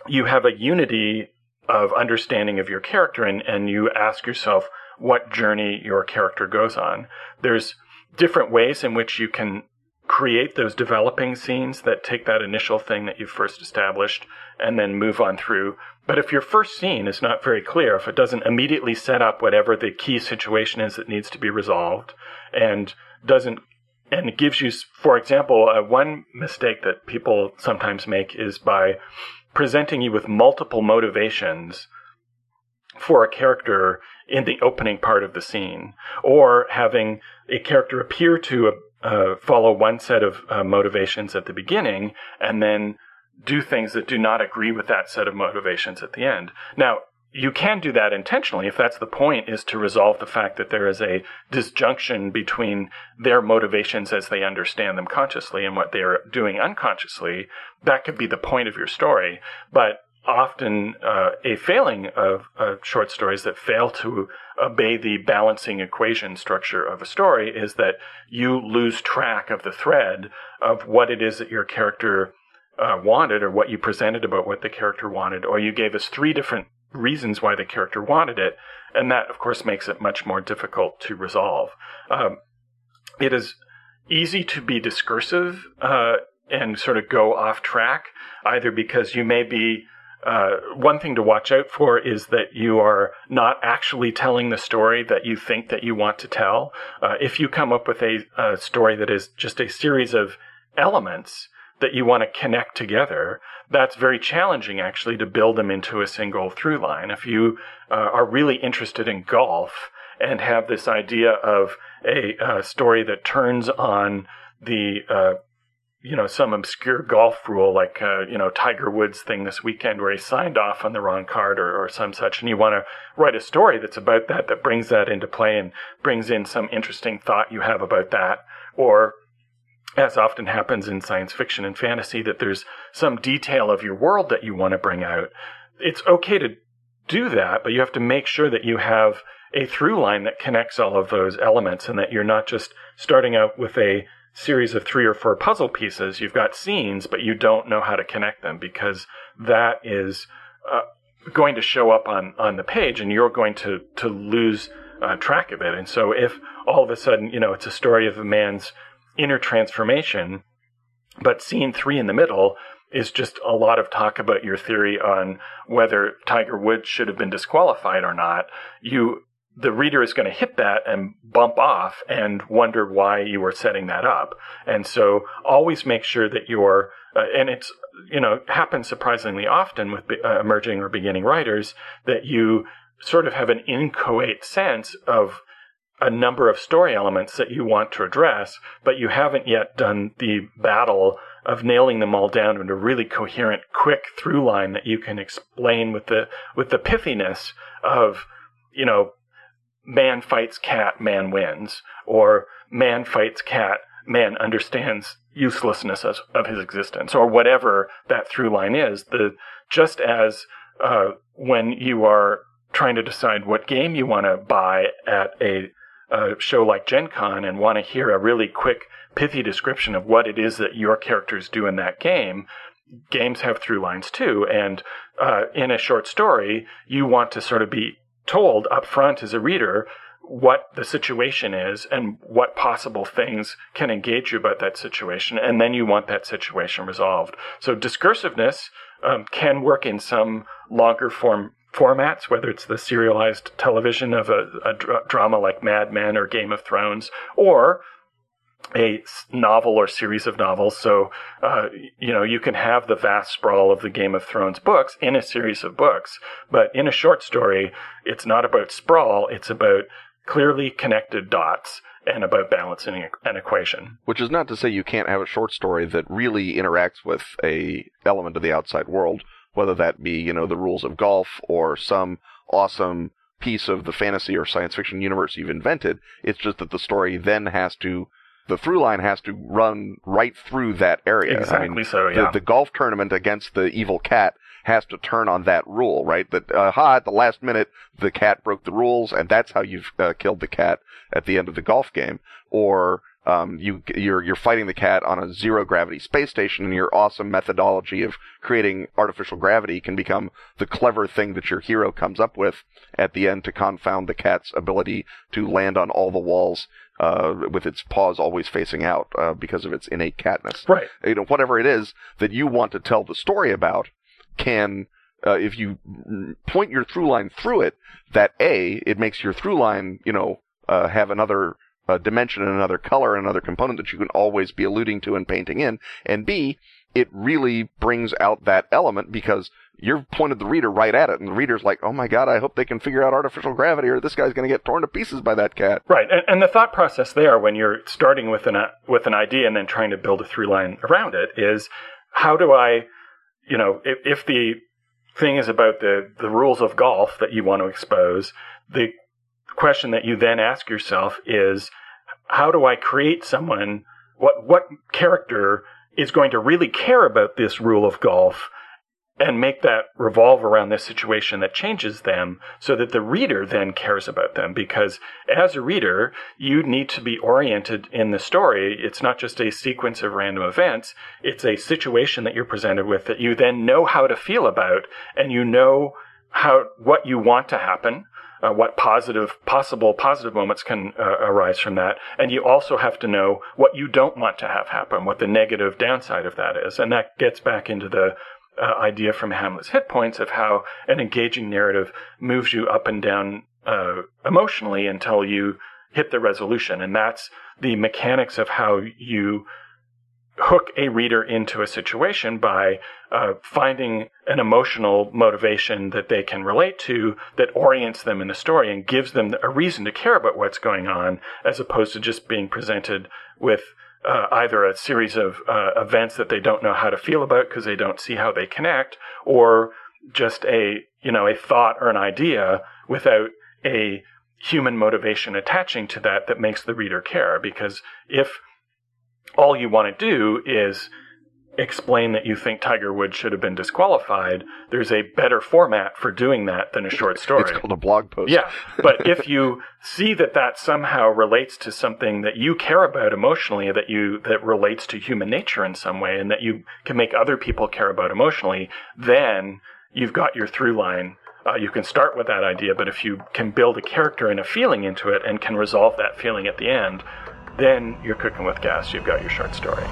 you have a unity of understanding of your character, and you ask yourself what journey your character goes on. There's different ways in which you can create those developing scenes that take that initial thing that you first established and then move on through. But if your first scene is not very clear, if it doesn't immediately set up whatever the key situation is that needs to be resolved, and it gives you, for example, one mistake that people sometimes make is by presenting you with multiple motivations for a character in the opening part of the scene, or having a character appear to follow one set of motivations at the beginning, and then do things that do not agree with that set of motivations at the end. Now, you can do that intentionally if that's the point, is to resolve the fact that there is a disjunction between their motivations as they understand them consciously and what they are doing unconsciously. That could be the point of your story. But often a failing of short stories that fail to obey the balancing equation structure of a story is that you lose track of the thread of what it is that your character wanted, or what you presented about what the character wanted, or you gave us three different reasons why the character wanted it, and that, of course, makes it much more difficult to resolve. It is easy to be discursive and sort of go off track, either because you may be one thing to watch out for is that you are not actually telling the story that you think that you want to tell. If you come up with a story that is just a series of elements that you want to connect together, that's very challenging, actually, to build them into a single through line. If you are really interested in golf and have this idea of a story that turns on the some obscure golf rule, like, Tiger Woods thing this weekend where he signed off on the wrong card or some such, and you want to write a story that's about that, that brings that into play and brings in some interesting thought you have about that, or, as often happens in science fiction and fantasy, that there's some detail of your world that you want to bring out. It's okay to do that, but you have to make sure that you have a through line that connects all of those elements, and that you're not just starting out with a series of 3 or 4 puzzle pieces. You've got scenes, but you don't know how to connect them, because that is going to show up on the page, and you're going to lose track of it. And so if all of a sudden, it's a story of a man's inner transformation, but scene 3 in the middle is just a lot of talk about your theory on whether Tiger Woods should have been disqualified or not, the reader is going to hit that and bump off and wonder why you were setting that up. And so always make sure that you're, and it's, happens surprisingly often with emerging or beginning writers, that you sort of have an inchoate sense of a number of story elements that you want to address, but you haven't yet done the battle of nailing them all down into a really coherent, quick through line that you can explain with the pithiness of, man fights cat, man wins, or man fights cat, man understands uselessness of his existence, or whatever that through line is. Just as when you are trying to decide what game you want to buy at a show like Gen Con and want to hear a really quick, pithy description of what it is that your characters do in that game, games have through lines too. And in a short story, you want to sort of be told up front as a reader what the situation is and what possible things can engage you about that situation, and then you want that situation resolved. So discursiveness can work in some longer formats, whether it's the serialized television of a drama like Mad Men or Game of Thrones, or a novel or series of novels. So, you can have the vast sprawl of the Game of Thrones books in a series of books, but in a short story, it's not about sprawl. It's about clearly connected dots and about balancing an equation. Which is not to say you can't have a short story that really interacts with a element of the outside world, whether that be, the rules of golf or some awesome piece of the fantasy or science fiction universe you've invented. It's just that the story then the through line has to run right through that area. Exactly. Yeah. The golf tournament against the evil cat has to turn on that rule, right? That, at the last minute, the cat broke the rules, and that's how you've killed the cat at the end of the golf game. Or you're fighting the cat on a zero-gravity space station, and your awesome methodology of creating artificial gravity can become the clever thing that your hero comes up with at the end to confound the cat's ability to land on all the walls with its paws always facing out because of its innate catness. Right. Whatever it is that you want to tell the story about can, if you point your through line through it, it makes your through line, have another dimension and another color and another component that you can always be alluding to and painting in. And B, it really brings out that element because you've pointed the reader right at it, and the reader's like, oh my God, I hope they can figure out artificial gravity or this guy's going to get torn to pieces by that cat. Right, and the thought process there when you're starting with an idea and then trying to build a through line around it is, how do I, if the things about the rules of golf that you want to expose, the question that you then ask yourself is, how do I create someone, what character is going to really care about this rule of golf and make that revolve around this situation that changes them so that the reader then cares about them? Because as a reader, you need to be oriented in the story. It's not just a sequence of random events. It's a situation that you're presented with that you then know how to feel about, and you know how what you want to happen, what possible positive moments can arise from that. And you also have to know what you don't want to have happen, what the negative downside of that is. And that gets back into the idea from Hamlet's Hit Points of how an engaging narrative moves you up and down emotionally until you hit the resolution. And that's the mechanics of how you hook a reader into a situation by finding an emotional motivation that they can relate to that orients them in the story and gives them a reason to care about what's going on, as opposed to just being presented with either a series of events that they don't know how to feel about because they don't see how they connect, or just a thought or an idea without a human motivation attaching to that that makes the reader care. Because if all you want to do is explain that you think Tiger Woods should have been disqualified, there's a better format for doing that than a short story. It's called a blog post. Yeah, but if you see that somehow relates to something that you care about emotionally, that relates to human nature in some way, and that you can make other people care about emotionally, then you've got your through line. You can start with that idea, but if you can build a character and a feeling into it and can resolve that feeling at the end, then you're cooking with gas. You've got your short story.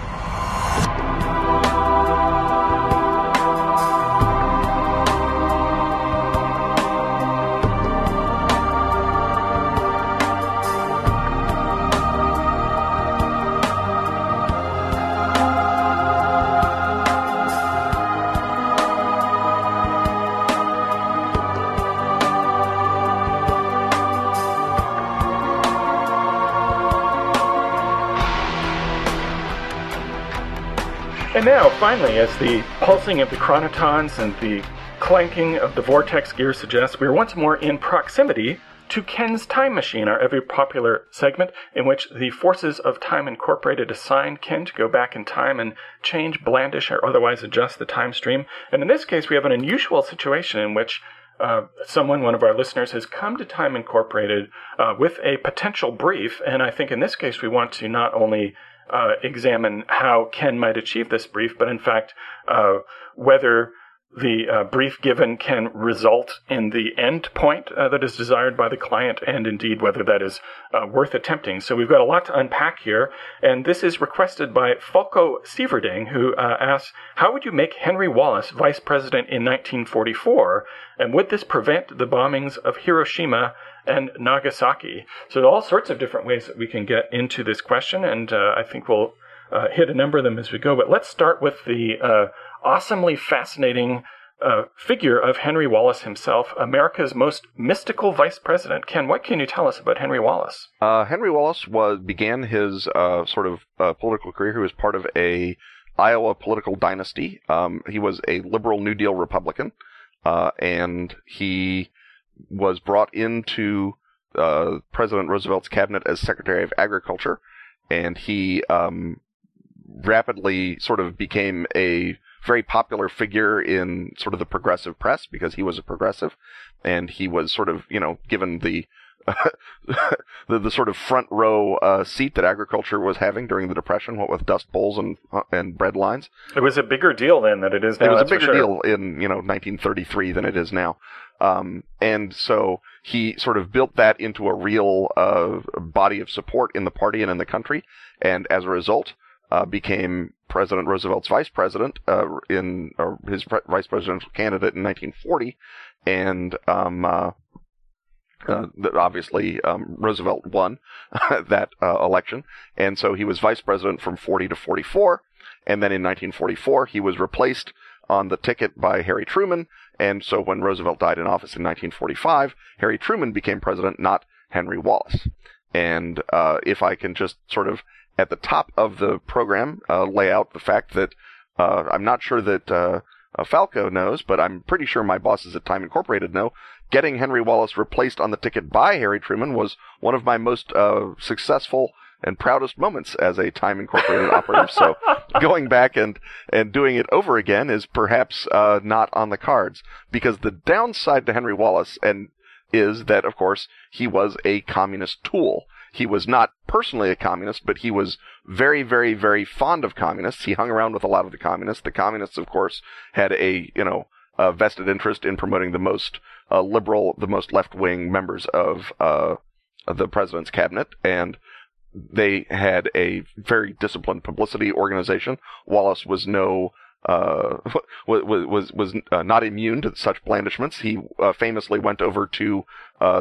And now, finally, as the pulsing of the chronotons and the clanking of the vortex gear suggests, we are once more in proximity to Ken's Time Machine, our ever popular segment in which the forces of Time Incorporated assign Ken to go back in time and change, blandish, or otherwise adjust the time stream. And in this case, we have an unusual situation in which one of our listeners, has come to Time Incorporated with a potential brief. And I think in this case, we want to not only examine how Ken might achieve this brief, but in fact, whether the brief given can result in the end point that is desired by the client, and indeed whether that is worth attempting. So we've got a lot to unpack here, and this is requested by Falco Sieverding, who asks, how would you make Henry Wallace vice president in 1944, and would this prevent the bombings of Hiroshima and Nagasaki? So there are all sorts of different ways that we can get into this question, and I think we'll hit a number of them as we go. But let's start with the awesomely fascinating figure of Henry Wallace himself, America's most mystical vice president. Ken, what can you tell us about Henry Wallace? Henry Wallace began his political career. He was part of an Iowa political dynasty. He was a liberal New Deal Republican, and he was brought into President Roosevelt's cabinet as Secretary of Agriculture, and he rapidly sort of became a very popular figure in sort of the progressive press because he was a progressive, and he was sort of, given the sort of front row seat that agriculture was having during the Depression, what with Dust Bowls and bread lines. It was a bigger deal then than it is now. It was a bigger deal in 1933 than it is now, and so he sort of built that into a real body of support in the party and in the country, and as a result, became President Roosevelt's vice president vice presidential candidate in 1940, and obviously, Roosevelt won that election, and so he was vice president from 40 to 44, and then in 1944, he was replaced on the ticket by Harry Truman, and so when Roosevelt died in office in 1945, Harry Truman became president, not Henry Wallace. And if I can just sort of, at the top of the program, lay out the fact that I'm not sure that Falco knows, but I'm pretty sure my bosses at Time Incorporated know, getting Henry Wallace replaced on the ticket by Harry Truman was one of my most successful and proudest moments as a Time Incorporated operative. So going back and doing it over again is perhaps not on the cards, because the downside to Henry Wallace is that, of course, he was a communist tool. He was not personally a communist, but he was very, very, very fond of communists. He hung around with a lot of the communists. The communists, of course, had a vested interest in promoting the most liberal, the most left-wing members of the president's cabinet, and they had a very disciplined publicity organization. Wallace was not immune to such blandishments. He famously went over to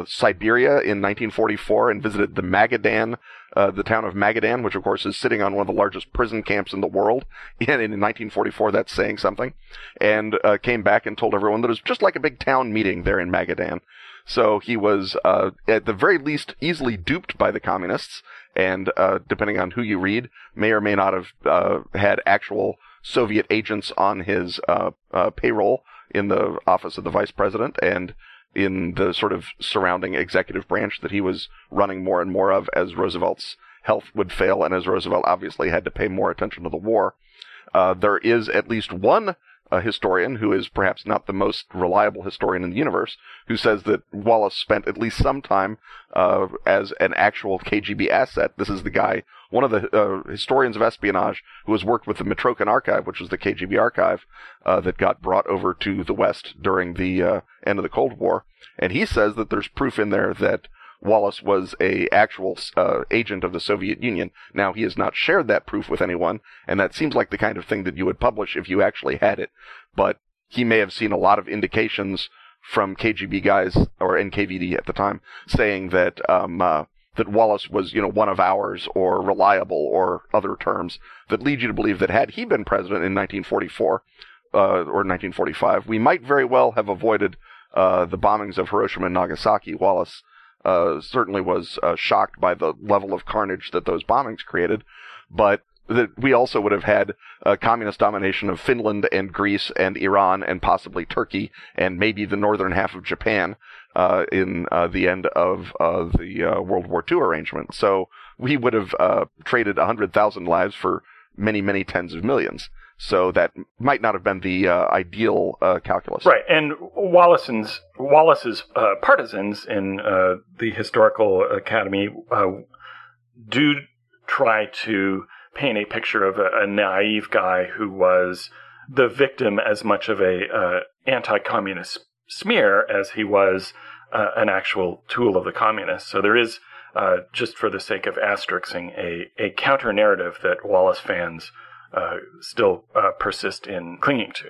Siberia in 1944 and visited the Magadan, the town of Magadan, which of course is sitting on one of the largest prison camps in the world. And in 1944, that's saying something. And came back and told everyone that it was just like a big town meeting there in Magadan. So he was, at the very least, easily duped by the communists, and depending on who you read, may or may not have had actual Soviet agents on his payroll in the office of the vice president and in the sort of surrounding executive branch that he was running more and more of as Roosevelt's health would fail and as Roosevelt obviously had to pay more attention to the war. There is at least one historian who is perhaps not the most reliable historian in the universe who says that Wallace spent at least some time as an actual KGB asset. This is the guy, one of the historians of espionage who has worked with the Mitrokin archive, which was the KGB archive that got brought over to the West during the end of the Cold War. And he says that there's proof in there that Wallace was a actual agent of the Soviet Union. Now, he has not shared that proof with anyone, and that seems like the kind of thing that you would publish if you actually had it. But he may have seen a lot of indications from KGB guys, or NKVD at the time, saying that that Wallace was, one of ours, or reliable, or other terms that lead you to believe that had he been president in 1944 or 1945, we might very well have avoided the bombings of Hiroshima and Nagasaki. Wallace certainly was shocked by the level of carnage that those bombings created, but that we also would have had communist domination of Finland and Greece and Iran and possibly Turkey and maybe the northern half of Japan in the end of the World War II arrangement. So we would have traded 100,000 lives for many, many tens of millions. So that might not have been the ideal calculus. Right, and Wallace's partisans in the Historical Academy do try to paint a picture of a naive guy who was the victim as much of a anti-communist smear as he was an actual tool of the communists. So there is, just for the sake of asterixing, a counter-narrative that Wallace fans still persist in clinging to.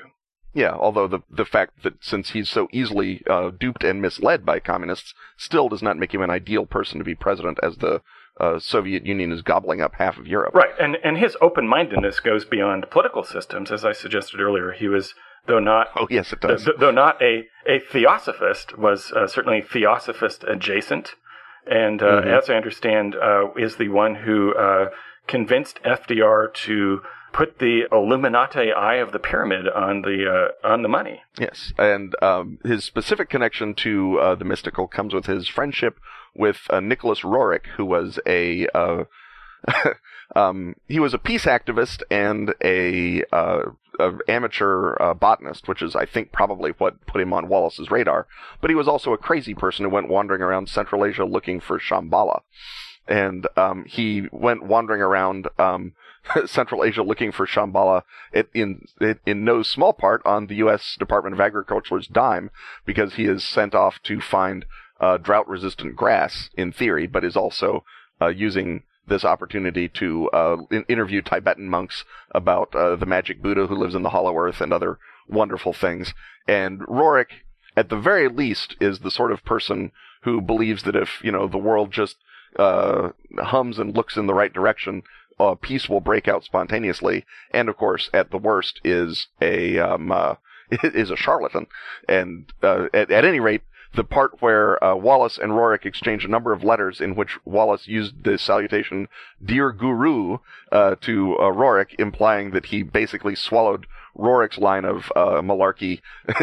Yeah, although the fact that since he's so easily duped and misled by communists still does not make him an ideal person to be president as the Soviet Union is gobbling up half of Europe. Right, and his open-mindedness goes beyond political systems. As I suggested earlier, he was, though not a theosophist, was certainly theosophist adjacent, and as I understand, is the one who convinced FDR to put the Illuminati eye of the pyramid on the money. Yes, and his specific connection to the mystical comes with his friendship with Nicholas Roerich, who was a he was a peace activist and a amateur botanist, which is I think probably what put him on Wallace's radar. But he was also a crazy person who went wandering around Central Asia looking for Shambhala. And he went wandering around Central Asia looking for Shambhala in no small part on the U.S. Department of Agriculture's dime, because he is sent off to find drought-resistant grass, in theory, but is also using this opportunity to interview Tibetan monks about the magic Buddha who lives in the Hollow Earth and other wonderful things. And Roerich, at the very least, is the sort of person who believes that if, the world just hums and looks in the right direction, peace will break out spontaneously. And of course, at the worst, is a charlatan. And at any rate, the part where Wallace and Roerich exchanged a number of letters in which Wallace used the salutation "Dear Guru" to Roerich, implying that he basically swallowed Roerich's line of malarkey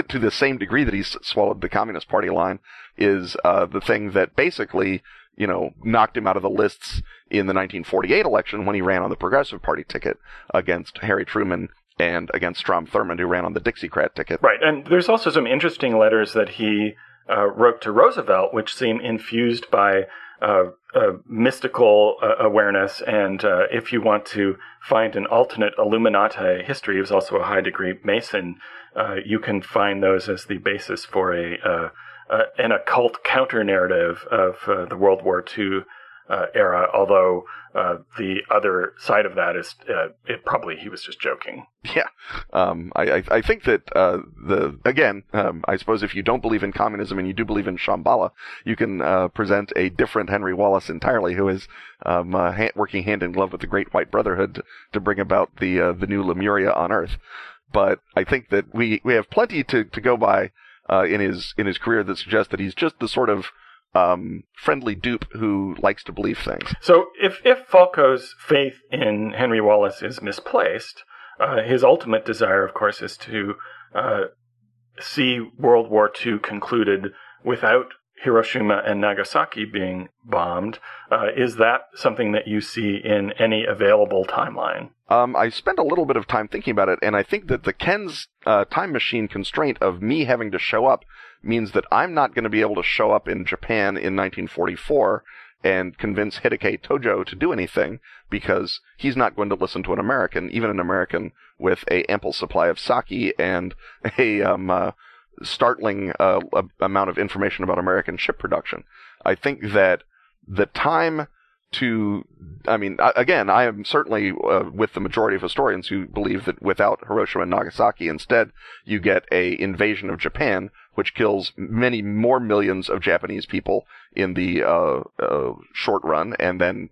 to the same degree that he's swallowed the Communist Party line is the thing that basically, you know, knocked him out of the lists in the 1948 election when he ran on the Progressive Party ticket against Harry Truman and against Strom Thurmond, who ran on the Dixiecrat ticket. Right, and there's also some interesting letters that he wrote to Roosevelt, which seem infused by mystical awareness, and if you want to find an alternate Illuminati history, he was also a high-degree Mason, you can find those as the basis for an occult counter-narrative of the World War II era, although the other side of that is probably he was just joking. Yeah. I think that I suppose if you don't believe in communism and you do believe in Shambhala, you can present a different Henry Wallace entirely, who is working hand in glove with the Great White Brotherhood to bring about the new Lemuria on Earth. But I think that we have plenty to go by in his career that suggests that he's just the sort of friendly dupe who likes to believe things. So if Falco's faith in Henry Wallace is misplaced, his ultimate desire, of course, is to see World War II concluded without Hiroshima and Nagasaki being bombed. Is that something that you see in any available timeline? I spent a little bit of time thinking about it, and I think that the Ken's time machine constraint of me having to show up means that I'm not going to be able to show up in Japan in 1944 and convince Hideki Tojo to do anything, because he's not going to listen to an American, even an American with an ample supply of sake and a startling amount of information about American ship production. I think that the time to... I mean, again, I am certainly with the majority of historians who believe that without Hiroshima and Nagasaki, instead, you get an invasion of Japan, which kills many more millions of Japanese people in the short run, and then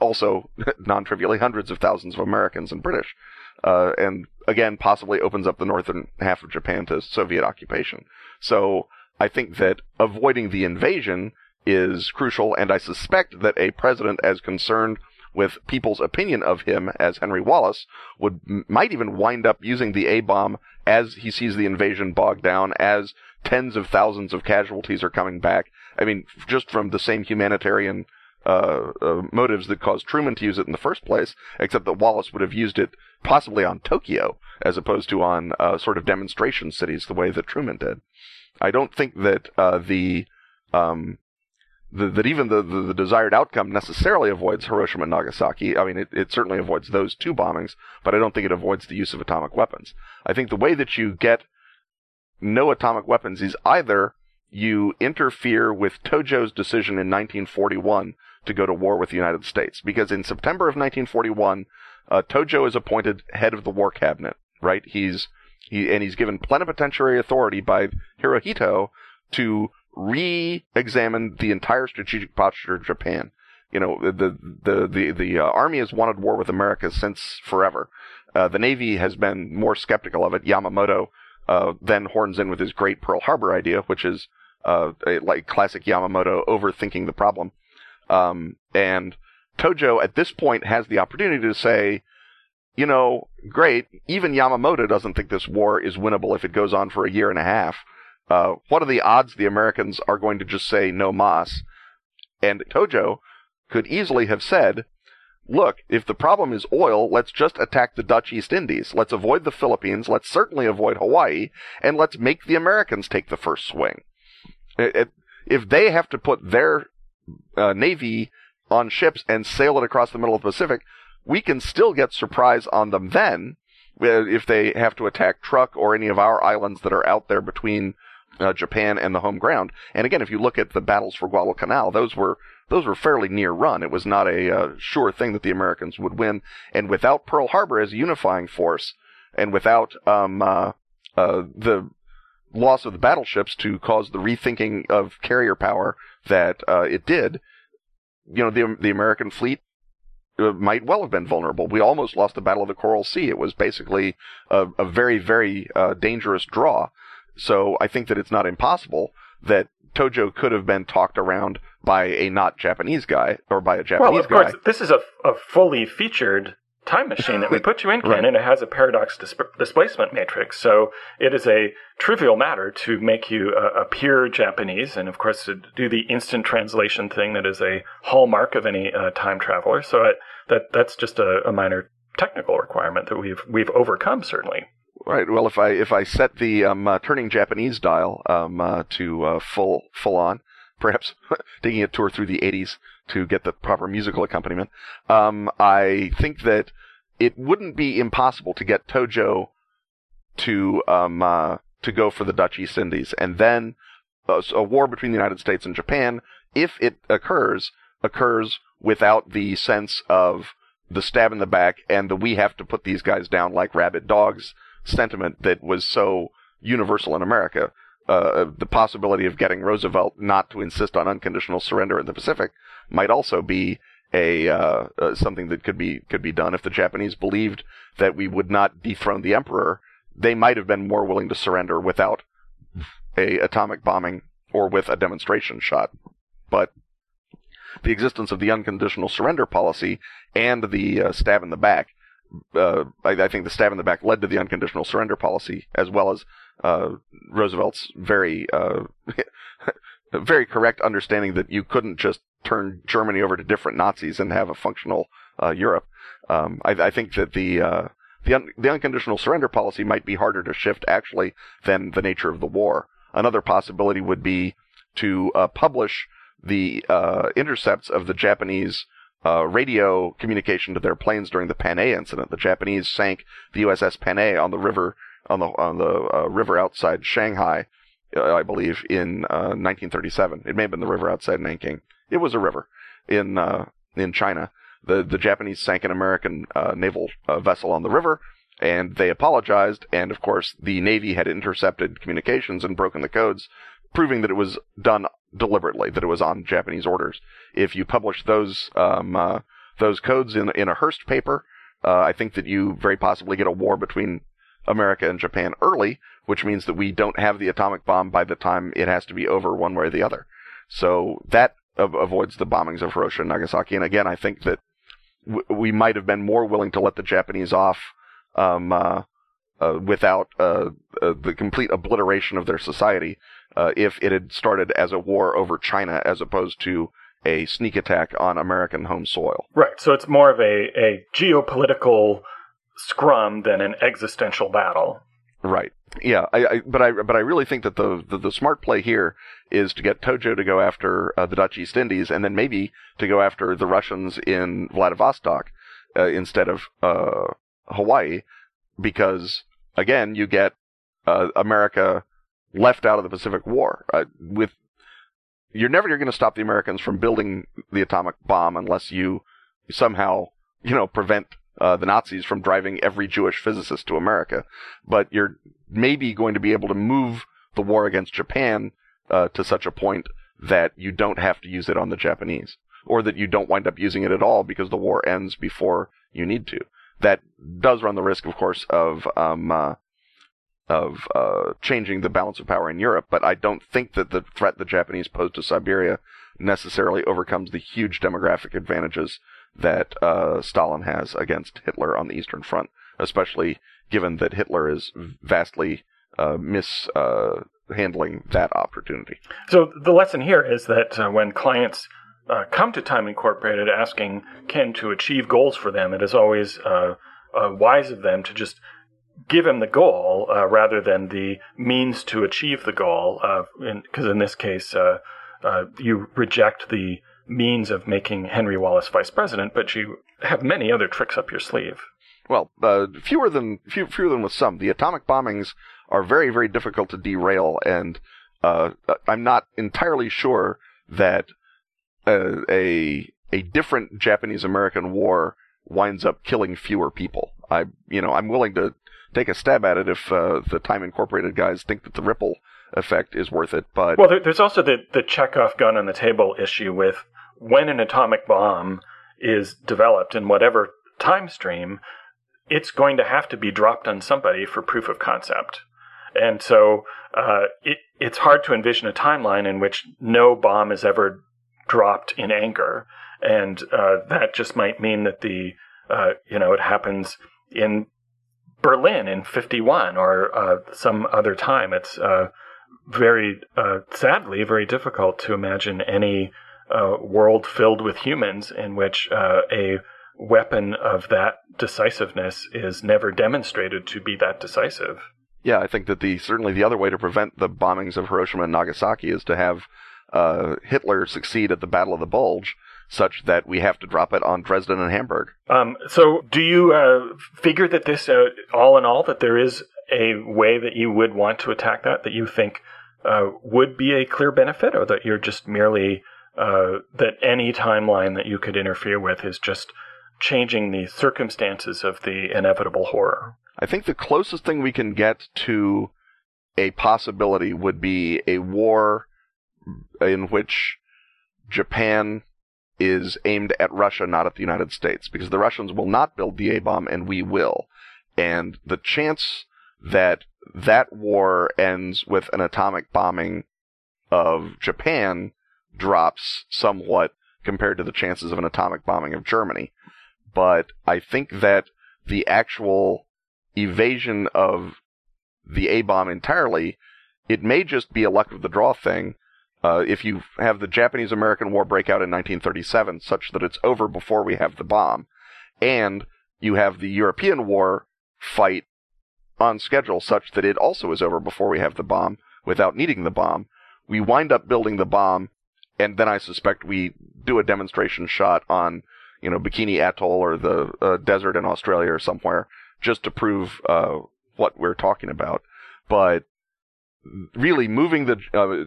also, non-trivially, hundreds of thousands of Americans and British. And again, possibly opens up the northern half of Japan to Soviet occupation. So I think that avoiding the invasion is crucial, and I suspect that a president as concerned with people's opinion of him as Henry Wallace might even wind up using the A-bomb as he sees the invasion bogged down, as tens of thousands of casualties are coming back. I mean, just from the same humanitarian motives that caused Truman to use it in the first place, except that Wallace would have used it possibly on Tokyo as opposed to on sort of demonstration cities the way that Truman did. I don't think that that even the desired outcome necessarily avoids Hiroshima and Nagasaki. I mean, it certainly avoids those two bombings, but I don't think it avoids the use of atomic weapons. I think the way that you get no atomic weapons is either you interfere with Tojo's decision in 1941 to go to war with the United States, because in September of 1941, Tojo is appointed head of the war cabinet, right? He's given plenipotentiary authority by Hirohito to re-examine the entire strategic posture of Japan. You know, the army has wanted war with America since forever. The Navy has been more skeptical of it. Yamamoto then horns in with his great Pearl Harbor idea, which is like classic Yamamoto overthinking the problem. And Tojo at this point has the opportunity to say, you know, great, even Yamamoto doesn't think this war is winnable if it goes on for a year and a half. What are the odds the Americans are going to just say no mas? And Tojo could easily have said, look, if the problem is oil, let's just attack the Dutch East Indies. Let's avoid the Philippines. Let's certainly avoid Hawaii. And let's make the Americans take the first swing. If they have to put their navy on ships and sail it across the middle of the Pacific, we can still get surprise on them then if they have to attack Truk or any of our islands that are out there between Japan and the home ground. And again, if you look at the battles for Guadalcanal, those were fairly near run. It was not a sure thing that the Americans would win. And without Pearl Harbor as a unifying force, and without the loss of the battleships to cause the rethinking of carrier power that it did, you know, the American fleet might well have been vulnerable. We almost lost the Battle of the Coral Sea. It was basically a very, very dangerous draw. So I think that it's not impossible that Tojo could have been talked around by a not Japanese guy, or by a Japanese guy. Well, of course, this is a fully featured time machine that we put you in, Ken, right. And it has a paradox displacement matrix, so it is a trivial matter to make you appear Japanese, and of course to do the instant translation thing that is a hallmark of any time traveler. So that's just a minor technical requirement that we've overcome, certainly. Right. Well, if I set the turning Japanese dial to full on, perhaps taking a tour through the 80s to get the proper musical accompaniment, I think that it wouldn't be impossible to get Tojo to go for the Dutch East Indies, and then a war between the United States and Japan, if it occurs without the sense of the stab in the back and the "we have to put these guys down like rabid dogs" sentiment that was so universal in America. The possibility of getting Roosevelt not to insist on unconditional surrender in the Pacific might also be something that could be done. If the Japanese believed that we would not dethrone the emperor, they might have been more willing to surrender without an atomic bombing or with a demonstration shot. But the existence of the unconditional surrender policy and the stab in the back, I think the stab in the back led to the unconditional surrender policy, as well as Roosevelt's very correct understanding that you couldn't just turn Germany over to different Nazis and have a functional Europe. I think that the unconditional surrender policy might be harder to shift, actually, than the nature of the war. Another possibility would be to publish the intercepts of the Japanese radio communication to their planes during the Panay incident. The Japanese sank the USS Panay on the river river outside Shanghai, I believe, in 1937. It may have been the river outside Nanking. It was a river in China. The Japanese sank an American naval vessel on the river, and they apologized. And of course, the Navy had intercepted communications and broken the codes, proving that it was done deliberately, that it was on Japanese orders. If you publish those codes in a Hearst paper, I think that you very possibly get a war between America and Japan early, which means that we don't have the atomic bomb by the time it has to be over one way or the other. So that avoids the bombings of Hiroshima and Nagasaki. And again, I think that we might have been more willing to let the Japanese off without the complete obliteration of their society if it had started as a war over China as opposed to a sneak attack on American home soil. Right. So it's more of a geopolitical scrum than an existential battle. Right. Yeah. But I really think that the smart play here is to get Tojo to go after the Dutch East Indies, and then maybe to go after the Russians in Vladivostok instead of Hawaii, because again you get America left out of the Pacific War. You're never going to stop the Americans from building the atomic bomb unless you somehow prevent the Nazis from driving every Jewish physicist to America. But you're maybe going to be able to move the war against Japan to such a point that you don't have to use it on the Japanese, or that you don't wind up using it at all because the war ends before you need to. That does run the risk, of course, of changing the balance of power in Europe, but I don't think that the threat the Japanese pose to Siberia necessarily overcomes the huge demographic advantages that Stalin has against Hitler on the Eastern Front, especially given that Hitler is vastly mishandling that opportunity. So the lesson here is that when clients come to Time Incorporated asking Ken to achieve goals for them, it is always wise of them to just give him the goal rather than the means to achieve the goal, because in this case you reject the means of making Henry Wallace vice president, but you have many other tricks up your sleeve. Well, fewer than with some. The atomic bombings are very, very difficult to derail, and I'm not entirely sure that a different Japanese-American war winds up killing fewer people. I'm willing to take a stab at it if the Time Incorporated guys think that the ripple effect is worth it. But well, there's also the Chekhov gun on the table issue with when an atomic bomb is developed in whatever time stream, it's going to have to be dropped on somebody for proof of concept. And so it's hard to envision a timeline in which no bomb is ever dropped in anger. And that just might mean that the you know, it happens in Berlin in 1951 or some other time. It's very, sadly, very difficult to imagine any world filled with humans in which a weapon of that decisiveness is never demonstrated to be that decisive. Yeah, I think that certainly the other way to prevent the bombings of Hiroshima and Nagasaki is to have Hitler succeed at the Battle of the Bulge, such that we have to drop it on Dresden and Hamburg. So do you figure that this, all in all, that there is a way that you would want to attack that you think would be a clear benefit, or that you're just merely, that any timeline that you could interfere with is just changing the circumstances of the inevitable horror? I think the closest thing we can get to a possibility would be a war in which Japan is aimed at Russia, not at the United States, because the Russians will not build the A-bomb, and we will. And the chance that that war ends with an atomic bombing of Japan drops somewhat compared to the chances of an atomic bombing of Germany. But I think that the actual evasion of the A-bomb entirely, it may just be a luck of the draw thing. If you have the Japanese-American War break out in 1937, such that it's over before we have the bomb, and you have the European War fight on schedule such that it also is over before we have the bomb, without needing the bomb, we wind up building the bomb, and then I suspect we do a demonstration shot on, you know, Bikini Atoll or the desert in Australia or somewhere, just to prove what we're talking about. But really, moving the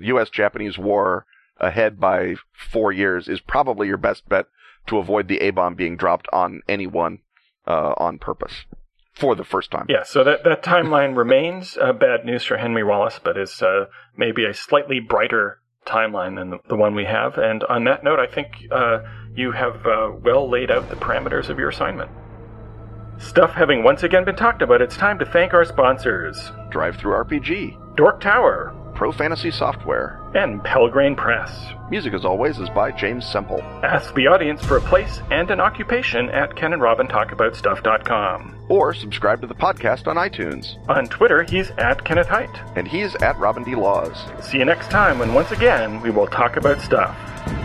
U.S.-Japanese war ahead by 4 years is probably your best bet to avoid the A-bomb being dropped on anyone on purpose for the first time. Yeah, so that timeline remains bad news for Henry Wallace, but is maybe a slightly brighter timeline than the one we have. And on that note, I think you have well laid out the parameters of your assignment. Stuff having once again been talked about, it's time to thank our sponsors. DriveThruRPG, Dork Tower, Pro Fantasy Software, and Pelgrane Press. Music, as always, is by James Semple. Ask the audience for a place and an occupation at kenandrobintalkaboutstuff.com. Or subscribe to the podcast on iTunes. On Twitter, he's at Kenneth Height. And he's at Robin D. Laws. See you next time when, once again, we will talk about stuff.